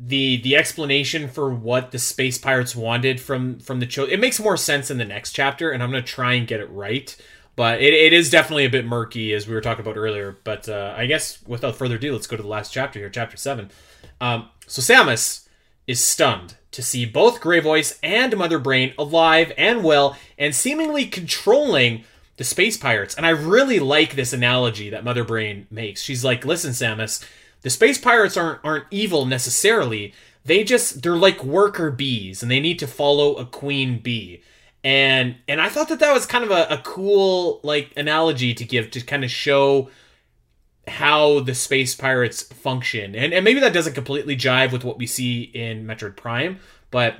the the explanation for what the space pirates wanted from from the Chozo, it makes more sense in the next chapter, and I'm gonna try and get it right, but it, it is definitely a bit murky as we were talking about earlier. But uh, I guess without further ado, let's go to the last chapter here, chapter seven. Um, so Samus is stunned to see both Gray Voice and Mother Brain alive and well, and seemingly controlling the space pirates. And I really like this analogy that Mother Brain makes. She's like, listen, Samus, the space pirates aren't aren't evil necessarily. They just, they're like worker bees, and they need to follow a queen bee. And and I thought that that was kind of a, a cool like analogy to give, to kind of show how the space pirates function. And and maybe that doesn't completely jive with what we see in Metroid Prime, but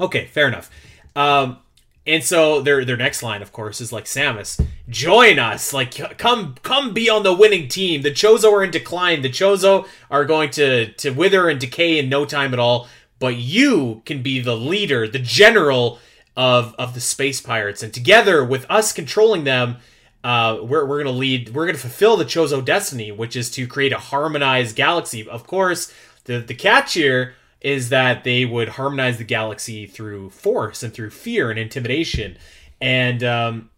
okay, fair enough. Um, and so their their next line, of course, is like, Samus, join us. Like, come come be on the winning team. The Chozo are in decline. The Chozo are going to, to wither and decay in no time at all. But you can be the leader, the general of, of the space pirates. And together with us controlling them, Uh, we're we're gonna lead. We're gonna fulfill the Chozo destiny, which is to create a harmonized galaxy. Of course, the the catch here is that they would harmonize the galaxy through force and through fear and intimidation. And um,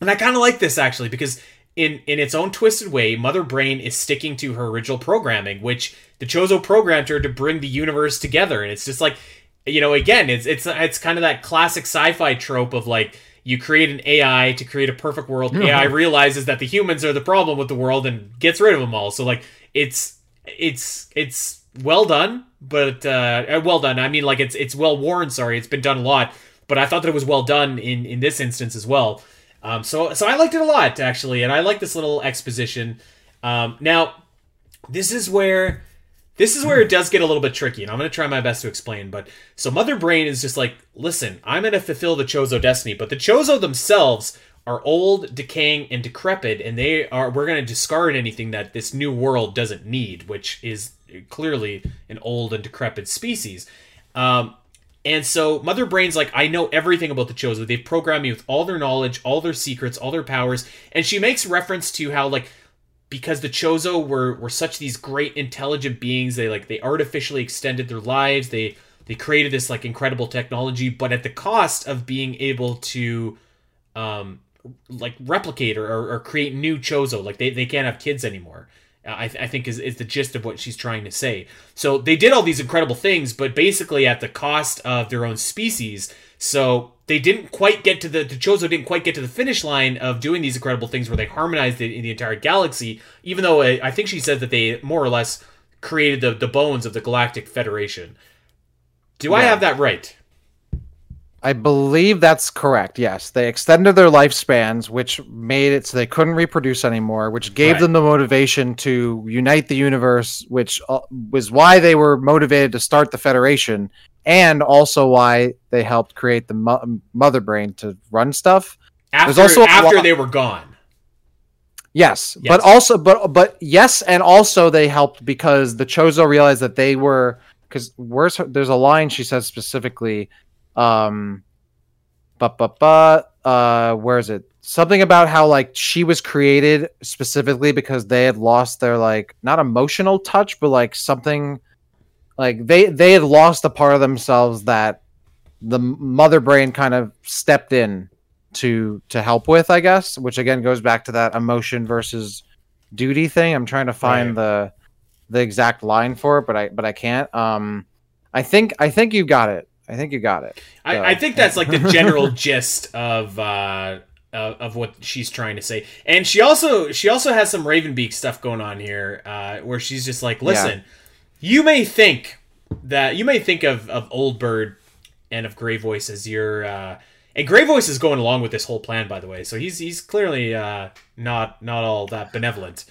and I kind of like this actually, because in in its own twisted way, Mother Brain is sticking to her original programming, which the Chozo programmed her to bring the universe together. And it's just like, you know, again, it's it's it's kind of that classic sci-fi trope of like, you create an A I to create a perfect world. Mm-hmm. A I realizes that the humans are the problem with the world and gets rid of them all. So like, it's it's it's well done, but uh, well done. I mean, like it's it's well worn. Sorry, it's been done a lot, but I thought that it was well done in, in this instance as well. Um, so so I liked it a lot actually, and I like this little exposition. Um, now, this is where this is where it does get a little bit tricky, and I'm going to try my best to explain. But so Mother Brain is just like, listen, I'm going to fulfill the Chozo destiny, but the Chozo themselves are old, decaying, and decrepit, and they are, we're going to discard anything that this new world doesn't need, which is clearly an old and decrepit species. Um, and so Mother Brain's like, I know everything about the Chozo. They've programmed me with all their knowledge, all their secrets, all their powers. And she makes reference to how, like, because the Chozo were, were such these great intelligent beings, they like they artificially extended their lives. They they created this like incredible technology, but at the cost of being able to um, like replicate or, or create new Chozo. Like they, they can't have kids anymore. I, th I think is, is the gist of what she's trying to say. So they did all these incredible things, but basically at the cost of their own species. So they didn't quite get to the, the Chozo didn't quite get to the finish line of doing these incredible things where they harmonized it in the entire galaxy, even though I, I think she said that they more or less created the, the bones of the Galactic Federation. Do yeah. I have that right? I believe that's correct, yes. They extended their lifespans, which made it so they couldn't reproduce anymore, which gave right. them the motivation to unite the universe, which was why they were motivated to start the Federation, and also why they helped create the mo Mother Brain to run stuff. After, also after they were gone. Yes, yes, but also, but but yes, and also they helped because the Chozo realized that they were, because there's a line she says specifically, um but but but uh where is it, something about how like she was created specifically because they had lost their like not emotional touch but like something like they they had lost a part of themselves that the Mother Brain kind of stepped in to to help with, I guess, which again goes back to that emotion versus duty thing. I'm trying to find right. the the exact line for it, but i but i can't. um i think i think you got it. I think you got it. I, so. I think that's like the general gist of uh, of what she's trying to say. And she also she also has some Raven Beak stuff going on here, uh, where she's just like, listen, yeah. you may think that you may think of, of Old Bird and of Gray Voice as your uh, and Gray Voice is going along with this whole plan, by the way. So he's he's clearly uh, not not all that benevolent.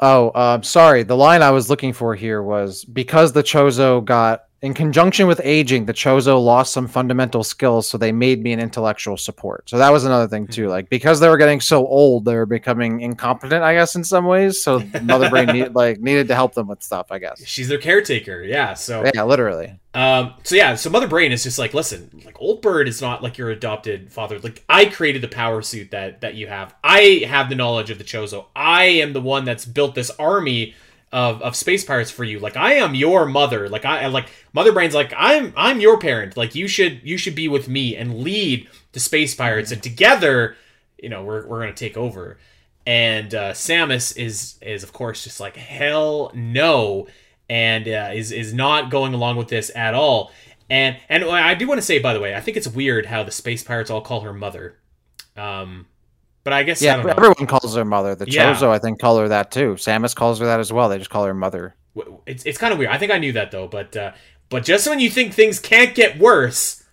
Oh, uh, sorry. The line I was looking for here was because the Chozo got. In conjunction with aging, the Chozo lost some fundamental skills, so they made me an intellectual support. So that was another thing, too. Like, because they were getting so old, they were becoming incompetent, I guess, in some ways. So Mother Brain need, like, needed to help them with stuff, I guess. She's their caretaker, yeah. So yeah, literally. Um, so yeah, so Mother Brain is just like, listen, like, Old Bird is not like your adopted father. Like, I created the power suit that, that you have. I have the knowledge of the Chozo. I am the one that's built this army Of, of space pirates for you. Like, I am your mother. Like, I like Mother Brain's like, I'm I'm your parent. Like, you should you should be with me and lead the space pirates, and together, you know, we're we're gonna take over. And uh, Samus is is of course just like, hell no, and uh, is is not going along with this at all. And and I do want to say, by the way, I think it's weird how the space pirates all call her mother. Um. But I guess yeah, I don't know. Everyone calls her mother. The yeah. Chozo, I think, call her that too. Samus calls her that as well. They just call her mother. It's it's kind of weird. I think I knew that though. But uh, but just when you think things can't get worse,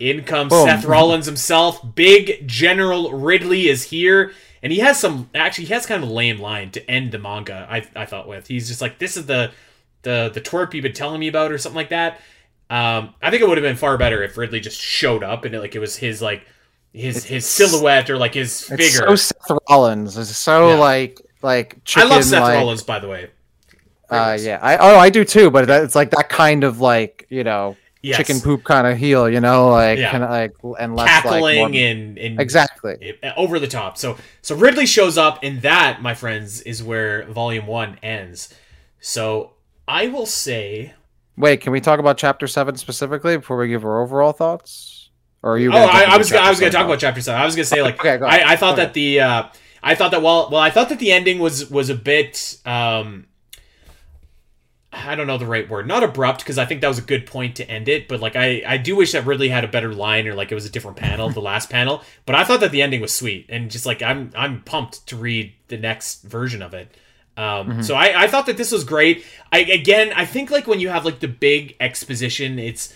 in comes Boom. Seth Rollins himself. Big General Ridley is here, and he has some actually he has kind of a lame line to end the manga. I I thought with he's just like, this is the the the twerp you've been telling me about, or something like that. Um, I think it would have been far better if Ridley just showed up and it, like it was his like. His it's, his silhouette or like his figure. It's so Seth Rollins. It's so yeah. like like chicken, I love Seth like, Rollins, by the way. Uh, yeah, I oh I do too. But that, it's like that kind of like you know yes. chicken poop kind of heel, you know, like yeah. kind of like and less cackling like more... and, and exactly over the top. So so Ridley shows up, and that, my friends, is where Volume One ends. So I will say, wait, can we talk about Chapter Seven specifically before we give our overall thoughts? Or are you oh, I, I was I was going to talk about Chapter Seven. I was going to say like okay, I, I thought that the uh, I thought that well well I thought that the ending was was a bit um, I don't know the right word, not abrupt, because I think that was a good point to end it. But like I I do wish that Ridley had a better line, or like it was a different panel, the last panel. But I thought that the ending was sweet, and just like I'm I'm pumped to read the next version of it. Um, mm-hmm. So I I thought that this was great. I again I think like when you have like the big exposition, it's.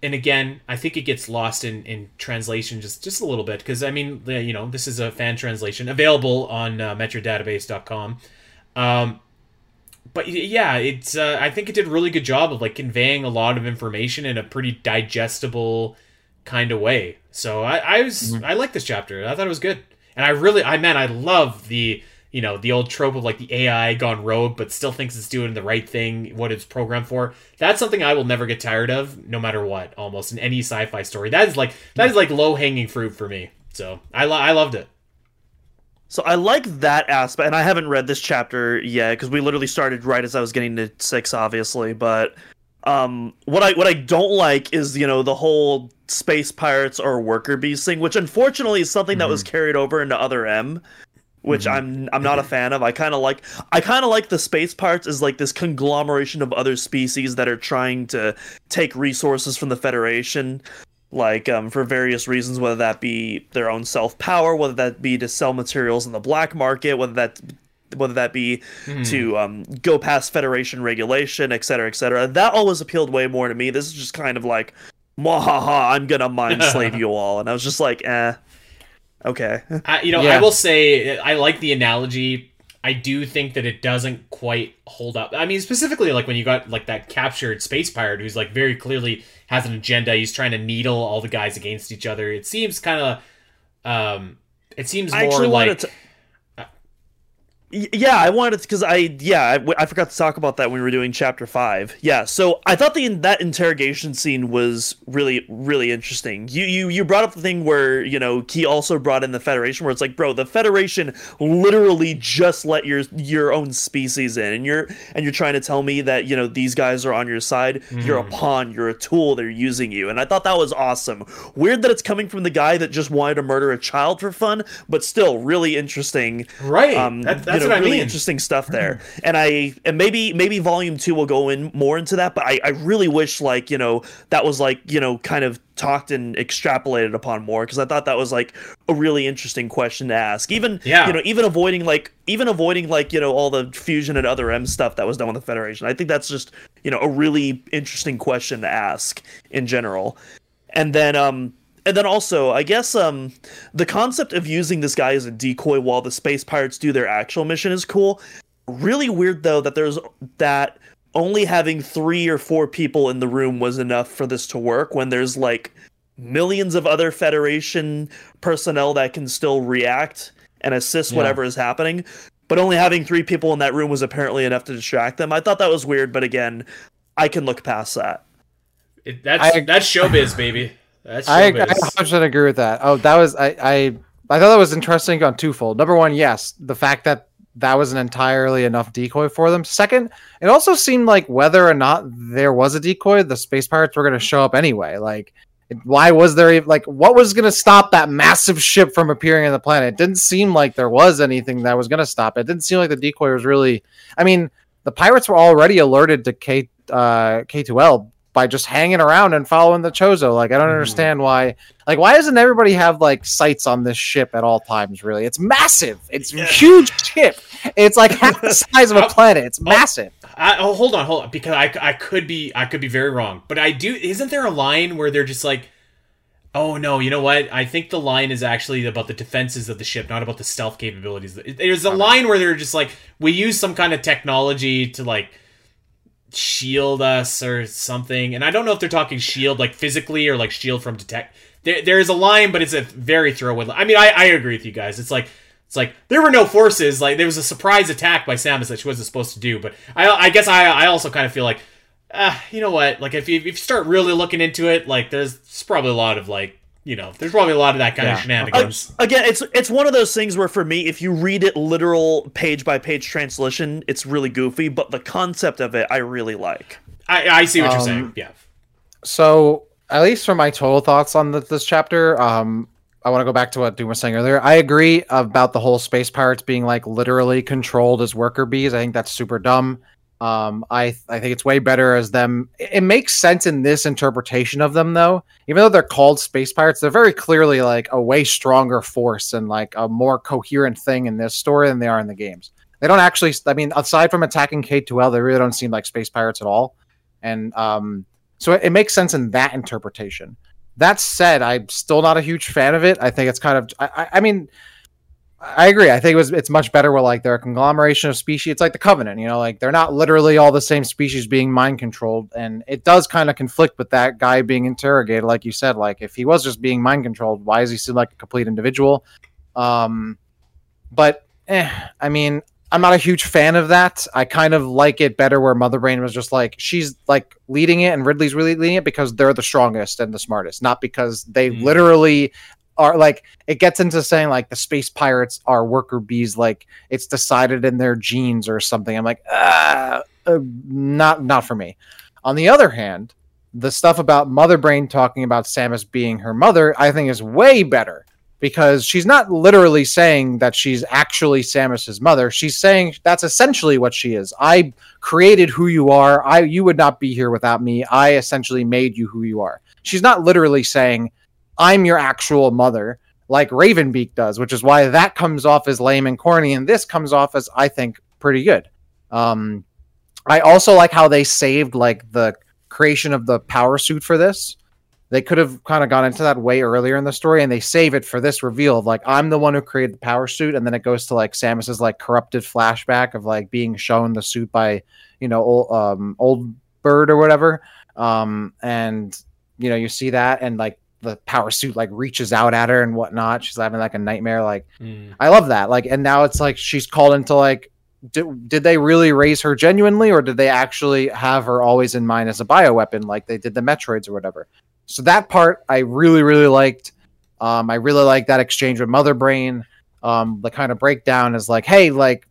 And again, I think it gets lost in, in translation just, just a little bit. Because, I mean, you know, this is a fan translation available on uh, metro database dot com. Um, but, yeah, it's uh, I think it did a really good job of, like, conveying a lot of information in a pretty digestible kind of way. So I, I was mm-hmm. I liked this chapter. I thought it was good. And I really, I man, I love the, you know, the old trope of, like, the A I gone rogue but still thinks it's doing the right thing, what it's programmed for. That's something I will never get tired of, no matter what, almost, in any sci-fi story. That is, like, that is like low-hanging fruit for me. So, I, lo I loved it. So, I like that aspect, and I haven't read this chapter yet, because we literally started right as I was getting to six, obviously, but... Um, what I what I don't like is, you know, the whole space pirates or worker bees thing, which, unfortunately, is something mm-hmm. that was carried over into Other M. which mm-hmm. I'm I'm not a fan of. I kind of like I kind of like the Space Pirates as like this conglomeration of other species that are trying to take resources from the Federation, like um, for various reasons, whether that be their own self-power, whether that be to sell materials in the black market, whether that whether that be mm. to um, go past Federation regulation, et cetera, et cetera. That always appealed way more to me. This is just kind of like, Mwahaha, I'm gonna mind slave you all. And I was just like, eh. Okay. I, you know, yeah. I will say, I like the analogy. I do think that it doesn't quite hold up. I mean, specifically, like, when you got, like, that captured space pirate who's, like, very clearly has an agenda. He's trying to needle all the guys against each other. It seems kind of, um, it seems more I actually like... Wanted to... uh... Yeah, I wanted to, because I, yeah, I, I forgot to talk about that when we were doing Chapter five. Yeah, so I thought the that interrogation scene was really, really interesting. You, you, you brought up the thing where, you know, he also brought in the Federation, where it's like, bro, the Federation literally just let your your own species in, and you're, and you're trying to tell me that, you know, these guys are on your side, mm. you're a pawn, you're a tool, they're using you, and I thought that was awesome. Weird that it's coming from the guy that just wanted to murder a child for fun, but still really interesting. Right, um, that's, that's you know, what really I mean. Interesting stuff there, and I, and maybe, maybe Volume two will go in more into that, but I, I really wish, like, you know, that was, like, you know, kind of talked and extrapolated upon more, because I thought that was, like, a really interesting question to ask. Even yeah. you know, even avoiding like even avoiding like, you know, all the fusion and other M stuff that was done with the Federation. I think that's just, you know, a really interesting question to ask in general. And then um and then also, I guess um the concept of using this guy as a decoy while the space pirates do their actual mission is cool. Really weird though that there's that only having three or four people in the room was enough for this to work when there's like millions of other Federation personnel that can still react and assist yeah. whatever is happening, but only having three people in that room was apparently enough to distract them. I thought that was weird, but again, I can look past that. It, that's I, that's showbiz, baby. That's showbiz. I, I one hundred percent agree with that. Oh, that was I, I I thought that was interesting on twofold. Number one, yes, the fact that that wasn't entirely enough decoy for them. Second, it also seemed like whether or not there was a decoy, the space pirates were going to show up anyway. Like, why was there even, like, what was going to stop that massive ship from appearing on the planet? It didn't seem like there was anything that was going to stop it. It didn't seem like the decoy was really, I mean, the pirates were already alerted to K, uh, K two L by just hanging around and following the Chozo. Like, I don't mm. understand why, like, why doesn't everybody have, like, sights on this ship at all times, really? It's massive. It's yeah. a huge ship. It's like half the size of a planet. It's massive. Oh, I, oh, hold on, hold on, because I, I could be I could be very wrong, but I do. Isn't there a line where they're just like, "Oh no, you know what? I think the line is actually about the defenses of the ship, not about the stealth capabilities." There's a line where they're just like, "We use some kind of technology to like shield us or something," and I don't know if they're talking shield like physically or like shield from detect. There, there is a line, but it's a very throwaway line. I mean, I, I agree with you guys. It's like. It's like, there were no forces, like, there was a surprise attack by Samus that she wasn't supposed to do, but I I guess I I also kind of feel like, uh, you know what, like, if you, if you start really looking into it, like, there's, there's probably a lot of, like, you know, there's probably a lot of that kind yeah. of shenanigans. Uh, again, it's it's one of those things where, for me, if you read it literal page-by-page translation, it's really goofy, but the concept of it, I really like. I, I see what um, you're saying, yeah. So, at least for my total thoughts on the, this chapter, um... I want to go back to what Doom was saying earlier. I agree about the whole space pirates being like literally controlled as worker bees. I think that's super dumb. Um, I I think it's way better as them. It makes sense in this interpretation of them, though. Even though they're called space pirates, they're very clearly like a way stronger force and like a more coherent thing in this story than they are in the games. They don't actually. I mean, aside from attacking K two L, they really don't seem like space pirates at all. And um, so it, it makes sense in that interpretation. That said, I'm still not a huge fan of it. I think it's kind of... I, I mean, I agree. I think it was. It's much better where, like, they're a conglomeration of species. It's like the Covenant, you know? Like, they're not literally all the same species being mind-controlled, and it does kind of conflict with that guy being interrogated, like you said. Like, if he was just being mind-controlled, why is he still, like, a complete individual? Um, but, eh, I mean, I'm not a huge fan of that. I kind of like it better where Mother Brain was just like, she's like leading it and Ridley's really leading it because they're the strongest and the smartest, not because they mm. literally are like, it gets into saying like the space pirates are worker bees. Like it's decided in their genes or something. I'm like, ah, uh, not, not for me. On the other hand, the stuff about Mother Brain talking about Samus being her mother, I think is way better. because she's not literally saying that she's actually Samus's mother. She's saying that's essentially what she is. I created who you are. I you would not be here without me. I essentially made you who you are. She's not literally saying I'm your actual mother like Raven Beak does, which is why that comes off as lame and corny, and this comes off as, I think, pretty good. Um, I also like how they saved like the creation of the power suit for this. They could have kind of gone into that way earlier in the story, and they save it for this reveal of, like, I'm the one who created the power suit, and then it goes to, like, Samus's, like, corrupted flashback of, like, being shown the suit by, you know, old, um, Old Bird or whatever, um, and, you know, you see that, and, like, the power suit, like, reaches out at her and whatnot. She's having, like, a nightmare, like, mm. I love that, like, and now it's, like, she's called into, like, Did, did they really raise her genuinely, or did they actually have her always in mind as a bioweapon like they did the Metroids or whatever? So that part I really, really liked. Um, I really liked that exchange with Mother Brain. Um, the kind of breakdown is like, hey, like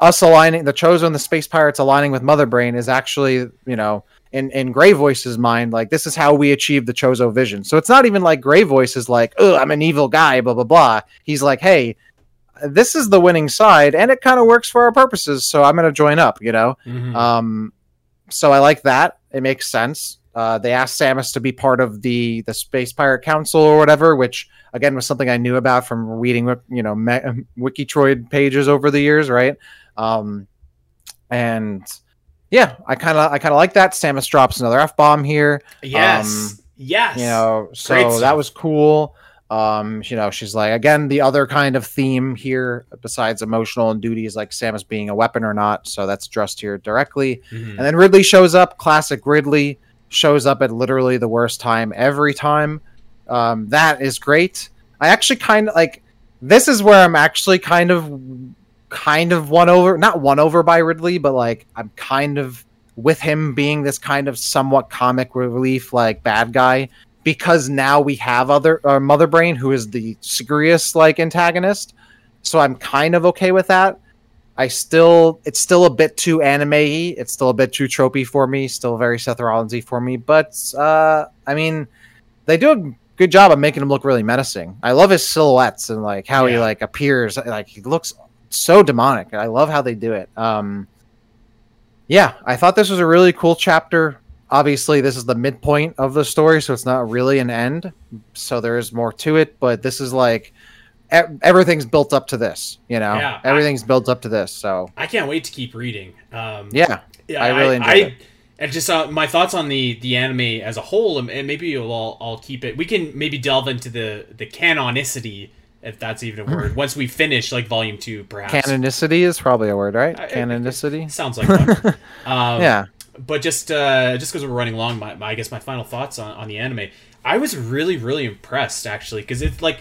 us aligning, the Chozo and the Space Pirates aligning with Mother Brain is actually, you know, in, in Gray Voice's mind, like this is how we achieve the Chozo vision. So it's not even like Gray Voice is like, oh, I'm an evil guy, blah, blah, blah. He's like, hey, this is the winning side, and it kind of works for our purposes, so I'm going to join up, you know? Mm-hmm. Um, so I like that. It makes sense. Uh, they asked Samus to be part of the, the Space Pirate Council or whatever, which, again, was something I knew about from reading, you know, me- Wikitroid pages over the years, right? Um, and, yeah, I kind of I kind of like that. Samus drops another F-bomb here. Yes, um, yes. You know, so Great. That was cool. Um, you know, she's like, again, the other kind of theme here besides emotional and duty is like Samus being a weapon or not. So that's addressed here directly. Mm-hmm. And then Ridley shows up. Classic Ridley shows up at literally the worst time every time. Um, that is great. I actually kind of like, this is where I'm actually kind of, kind of won over, not won over by Ridley, but like, I'm kind of with him being this kind of somewhat comic relief, like bad guy. Because now we have other uh, Mother Brain, who is the serious like antagonist, so I'm kind of okay with that. I still, it's still a bit too anime-y, it's still a bit too tropey for me, still very Seth Rollins-y for me. But uh, I mean, they do a good job of making him look really menacing. I love his silhouettes and like how yeah. he like appears, like he looks so demonic. I love how they do it. Um, yeah, I thought this was a really cool chapter. Obviously, this is the midpoint of the story, so it's not really an end. So there is more to it, but this is like e- everything's built up to this, you know. Yeah, everything's I, built up to this. So I can't wait to keep reading. Um, yeah, yeah, I really enjoy it. I just uh, my thoughts on the, the anime as a whole, and maybe we'll all I'll keep it. We can maybe delve into the the canonicity, if that's even a word, once we finish like volume two, perhaps. Canonicity is probably a word, right? I, canonicity sounds like one. um, yeah. But just uh, just because we're running long, my, my I guess my final thoughts on, on the anime. I was really, really impressed, actually, because it's like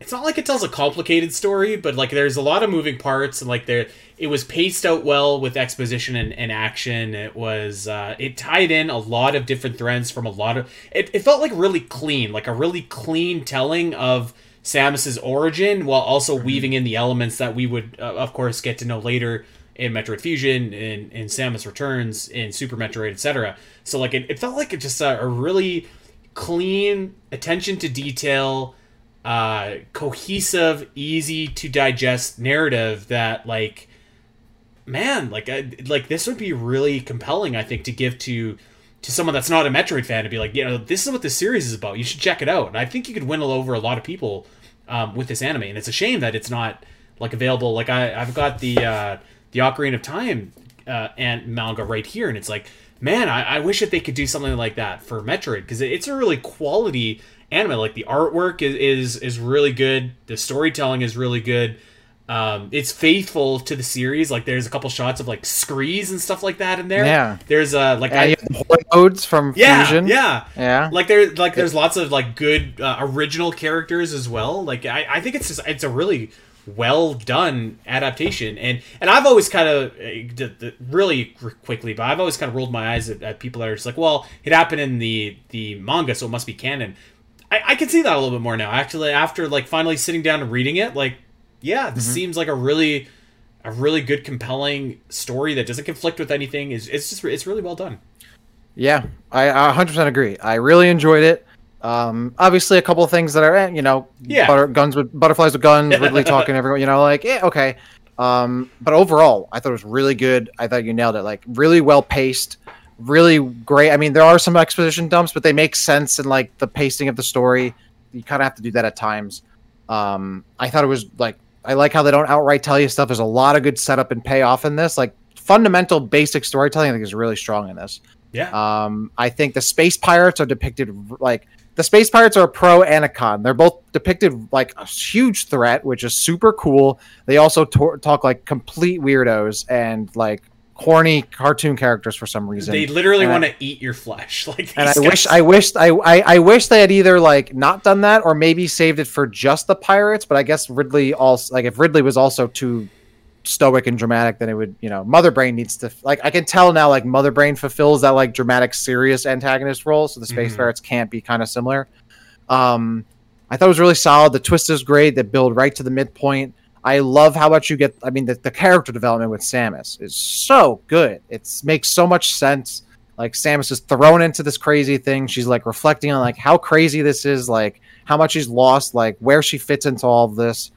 it's not like it tells a complicated story, but like there's a lot of moving parts, and like there it was paced out well with exposition and, and action. It was uh, it tied in a lot of different threads from a lot of it. It felt like really clean, like a really clean telling of Samus's origin, while also weaving in the elements that we would, uh, of course, get to know later. In Metroid Fusion, in, in Samus Returns, in Super Metroid, et cetera. So, like, it, it felt like it just uh, a really clean, attention to detail, uh, cohesive, easy to digest narrative that, like, man, like, I, like this would be really compelling, I think, to give to to someone that's not a Metroid fan to be like, you know, this is what this series is about. You should check it out. And I think you could win over a lot of people um, with this anime. And it's a shame that it's not like available. Like, I I've got the. Uh, The Ocarina of Time uh, and manga right here, and it's like, man, I, I wish that they could do something like that for Metroid, because it, it's a really quality anime. Like the artwork is, is is really good, the storytelling is really good. Um, it's faithful to the series. Like there's a couple shots of like screes and stuff like that in there. Yeah. There's uh like I, modes from yeah, Fusion. Yeah. Yeah. Like there like there's lots of like good uh, original characters as well. Like I, I think it's just it's a really well done adaptation, and and I've always kind of uh, really quickly, but I've always kind of rolled my eyes at, at people that are just like, well, it happened in the the manga, so it must be canon. I, I can see that a little bit more now. Actually, after like finally sitting down and reading it, like, yeah, this mm-hmm. seems like a really a really good, compelling story that doesn't conflict with anything. It's it's just it's really well done. Yeah, I, I one hundred percent agree. I really enjoyed it. Um, obviously, a couple of things that are, you know, yeah. butter, guns with butterflies with guns, Ridley talking, everyone, you know, like, yeah, okay. Um, but overall, I thought it was really good. I thought you nailed it. Like, really well paced, really great. I mean, there are some exposition dumps, but they make sense in like the pacing of the story. You kind of have to do that at times. Um, I thought it was like, I like how they don't outright tell you stuff. There's a lot of good setup and payoff in this. Like, fundamental basic storytelling, I think, is really strong in this. Yeah. Um, I think the Space Pirates are depicted like. The Space Pirates are a pro and a con. They're both depicted like a huge threat, which is super cool. They also talk like complete weirdos and like horny cartoon characters for some reason. They literally want to eat your flesh. Like, and I guys. wish, I wish, I, I, I wish they had either like not done that or maybe saved it for just the pirates. But I guess Ridley also, like, if Ridley was also too stoic and dramatic, then it would, you know, Mother Brain needs to, like, I can tell now, like, Mother Brain fulfills that, like, dramatic, serious antagonist role, so the Space Pirates mm-hmm. can't be kind of similar. Um, I thought it was really solid. The twist is great. They build right to the midpoint. I love how much you get, I mean, the, the character development with Samus is so good. It makes so much sense. Like, Samus is thrown into this crazy thing. She's, like, reflecting on, like, how crazy this is, like, how much she's lost, like, where she fits into all of this.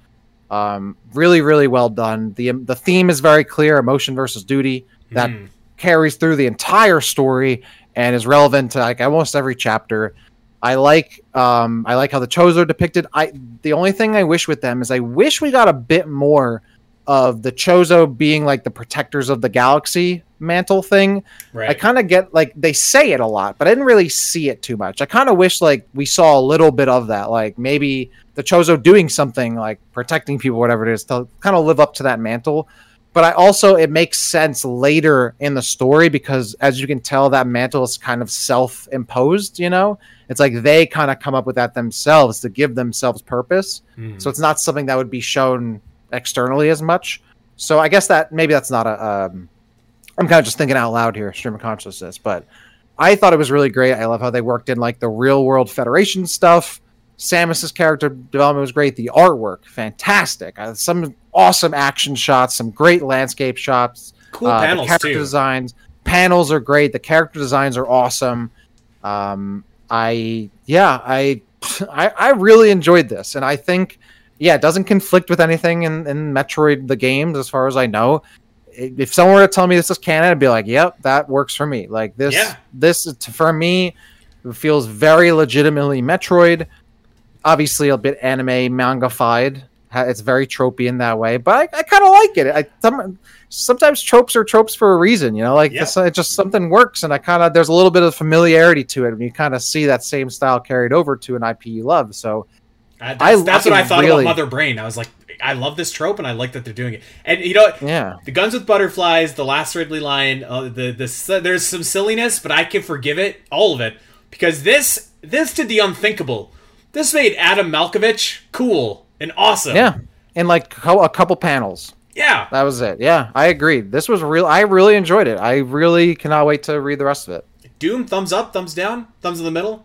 Um, really, really well done. The the theme is very clear, emotion versus duty. That mm. carries through the entire story and is relevant to like almost every chapter. I like um, I like how the Chozo are depicted. I the only thing I wish with them is I wish we got a bit more of the Chozo being like the protectors of the galaxy mantle thing. Right. I kind of get like they say it a lot, but I didn't really see it too much. I kind of wish like we saw a little bit of that, like maybe the Chozo doing something like protecting people, whatever it is, to kind of live up to that mantle. But I also, it makes sense later in the story because as you can tell, that mantle is kind of self-imposed, you know? It's like they kind of come up with that themselves to give themselves purpose. Mm. So it's not something that would be shown externally as much. So I guess that maybe that's not a, um, I'm kind of just thinking out loud here, stream of consciousness, but I thought it was really great. I love how they worked in like the real world Federation stuff. Samus's character development was great. The artwork, fantastic. Uh, some awesome action shots, some great landscape shots. Cool uh, panels, the character too. Designs. Panels are great. The character designs are awesome. Um, I, yeah, I, I, I really enjoyed this. And I think, yeah, it doesn't conflict with anything in, in Metroid, the games, as far as I know. If someone were to tell me this is canon, I'd be like, yep, that works for me. Like this, yeah. this for me, it feels very legitimately Metroid. Obviously a bit anime manga-fied. It's very tropey in that way, but I, I kind of like it. I some, sometimes tropes are tropes for a reason, you know, like yeah. this, it just something works. And I kind of, there's a little bit of familiarity to it. And you kind of see that same style carried over to an I P you love. So uh, that's, I, that's I what I thought really... about Mother Brain. I was like, I love this trope and I like that they're doing it. And you know, yeah. the guns with butterflies, the last Ridley line, uh, the, the, there's some silliness, but I can forgive it, all of it, because this, this did the unthinkable. This made Adam Malkovich cool and awesome. Yeah, and like a couple panels. Yeah. That was it. Yeah, I agreed. This was real. I really enjoyed it. I really cannot wait to read the rest of it. Doom, thumbs up, thumbs down, thumbs in the middle.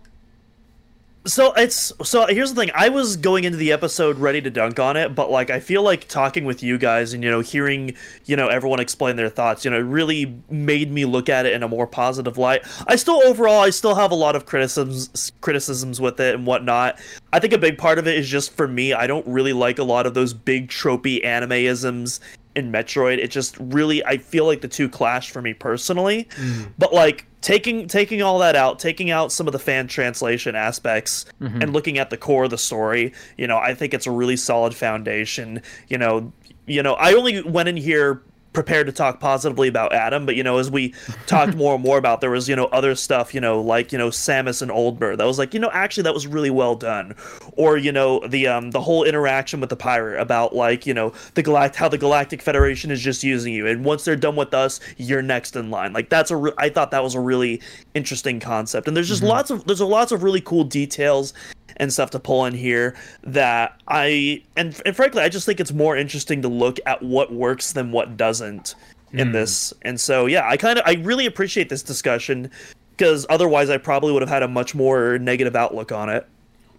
So it's so here's the thing. I was going into the episode ready to dunk on it, but like I feel like talking with you guys and, you know, hearing, you know, everyone explain their thoughts, you know, it really made me look at it in a more positive light. I still overall I still have a lot of criticisms criticisms with it and whatnot. I think a big part of it is just for me, I don't really like a lot of those big tropey animeisms in Metroid. It just really, I feel like the two clash for me personally. Mm. But like taking taking all that out, taking out some of the fan translation aspects mm-hmm. and looking at the core of the story, you know, I think it's a really solid foundation. You know, you know, I only went in here prepared to talk positively about Adam, but you know, as we talked more and more about, there was, you know, other stuff, you know, like, you know, Samus and Old Bird. That was like, you know, actually that was really well done. Or, you know, the um the whole interaction with the pirate about like, you know, the galact how the Galactic Federation is just using you, and once they're done with us, you're next in line. Like that's a re- I thought that was a really interesting concept. And there's just mm-hmm. lots of there's a lots of really cool details and stuff to pull in here that I and, and frankly I just think it's more interesting to look at what works than what doesn't in mm. this. And so yeah, I kind of I really appreciate this discussion because otherwise I probably would have had a much more negative outlook on it.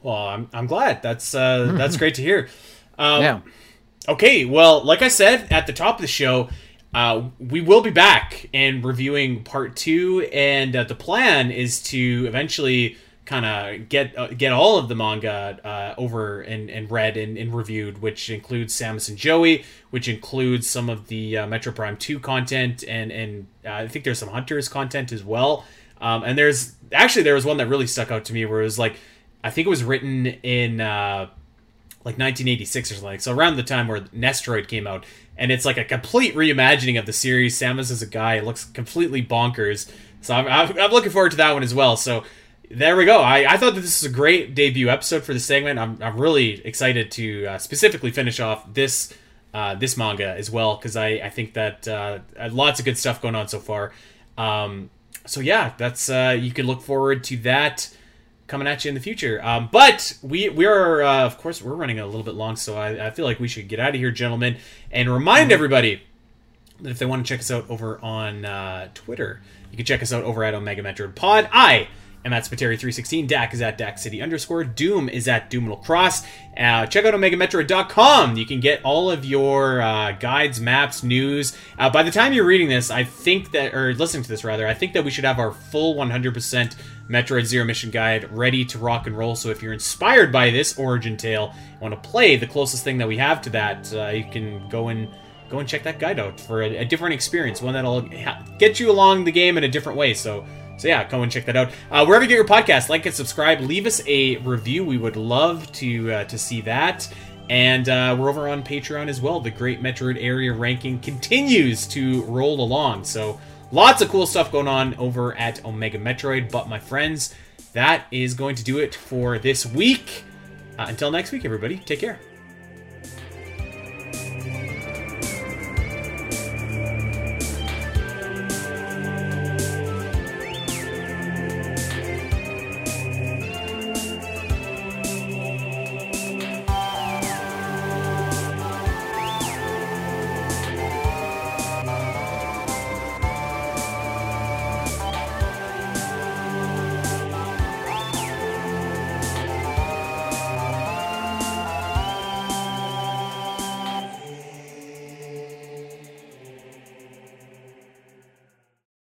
Well, I'm I'm glad. That's uh, mm-hmm. that's great to hear. Um, yeah. Okay, well, like I said at the top of the show, uh, we will be back and reviewing part two, and uh, the plan is to eventually kind of get uh, get all of the manga uh, over and, and read and, and reviewed, which includes Samus and Joey, which includes some of the uh, Metro Prime two content, and, and uh, I think there's some Hunters content as well. Um, and there's actually there was one that really stuck out to me where it was like, I think it was written in uh, like nineteen eighty-six or something, so around the time where Nestroid came out, and it's like a complete reimagining of the series. Samus is a guy, it looks completely bonkers. So I'm, I'm, I'm looking forward to that one as well. So there we go. I, I thought that this is a great debut episode for the segment. I'm, I'm really excited to uh, specifically finish off this uh, this manga as well, because I, I think that uh, lots of good stuff going on so far. Um, so yeah, that's uh, you can look forward to that coming at you in the future. Um, but we we are uh, of course we're running a little bit long, so I, I feel like we should get out of here, gentlemen, and remind everybody that if they want to check us out over on uh, Twitter, you can check us out over at Omega Metroid Pod. I am at Spiteri three sixteen. Dak is at Dak City underscore. Doom is at Doominal Cross. Uh, check out Omega Metroid dot com. You can get all of your uh, guides, maps, news. Uh, by the time you're reading this, I think that, or listening to this rather, I think that we should have our full one hundred percent Metroid Zero Mission guide ready to rock and roll. So if you're inspired by this origin tale and want to play the closest thing that we have to that, uh, you can go and go and check that guide out for a, a different experience, one that'll get you along the game in a different way. So. So yeah, go and check that out. Uh, wherever you get your podcast, like and subscribe. Leave us a review. We would love to uh, to see that. And uh, we're over on Patreon as well. The Great Metroid Area Ranking continues to roll along. So lots of cool stuff going on over at Omega Metroid. But my friends, that is going to do it for this week. Uh, until next week, everybody. Take care.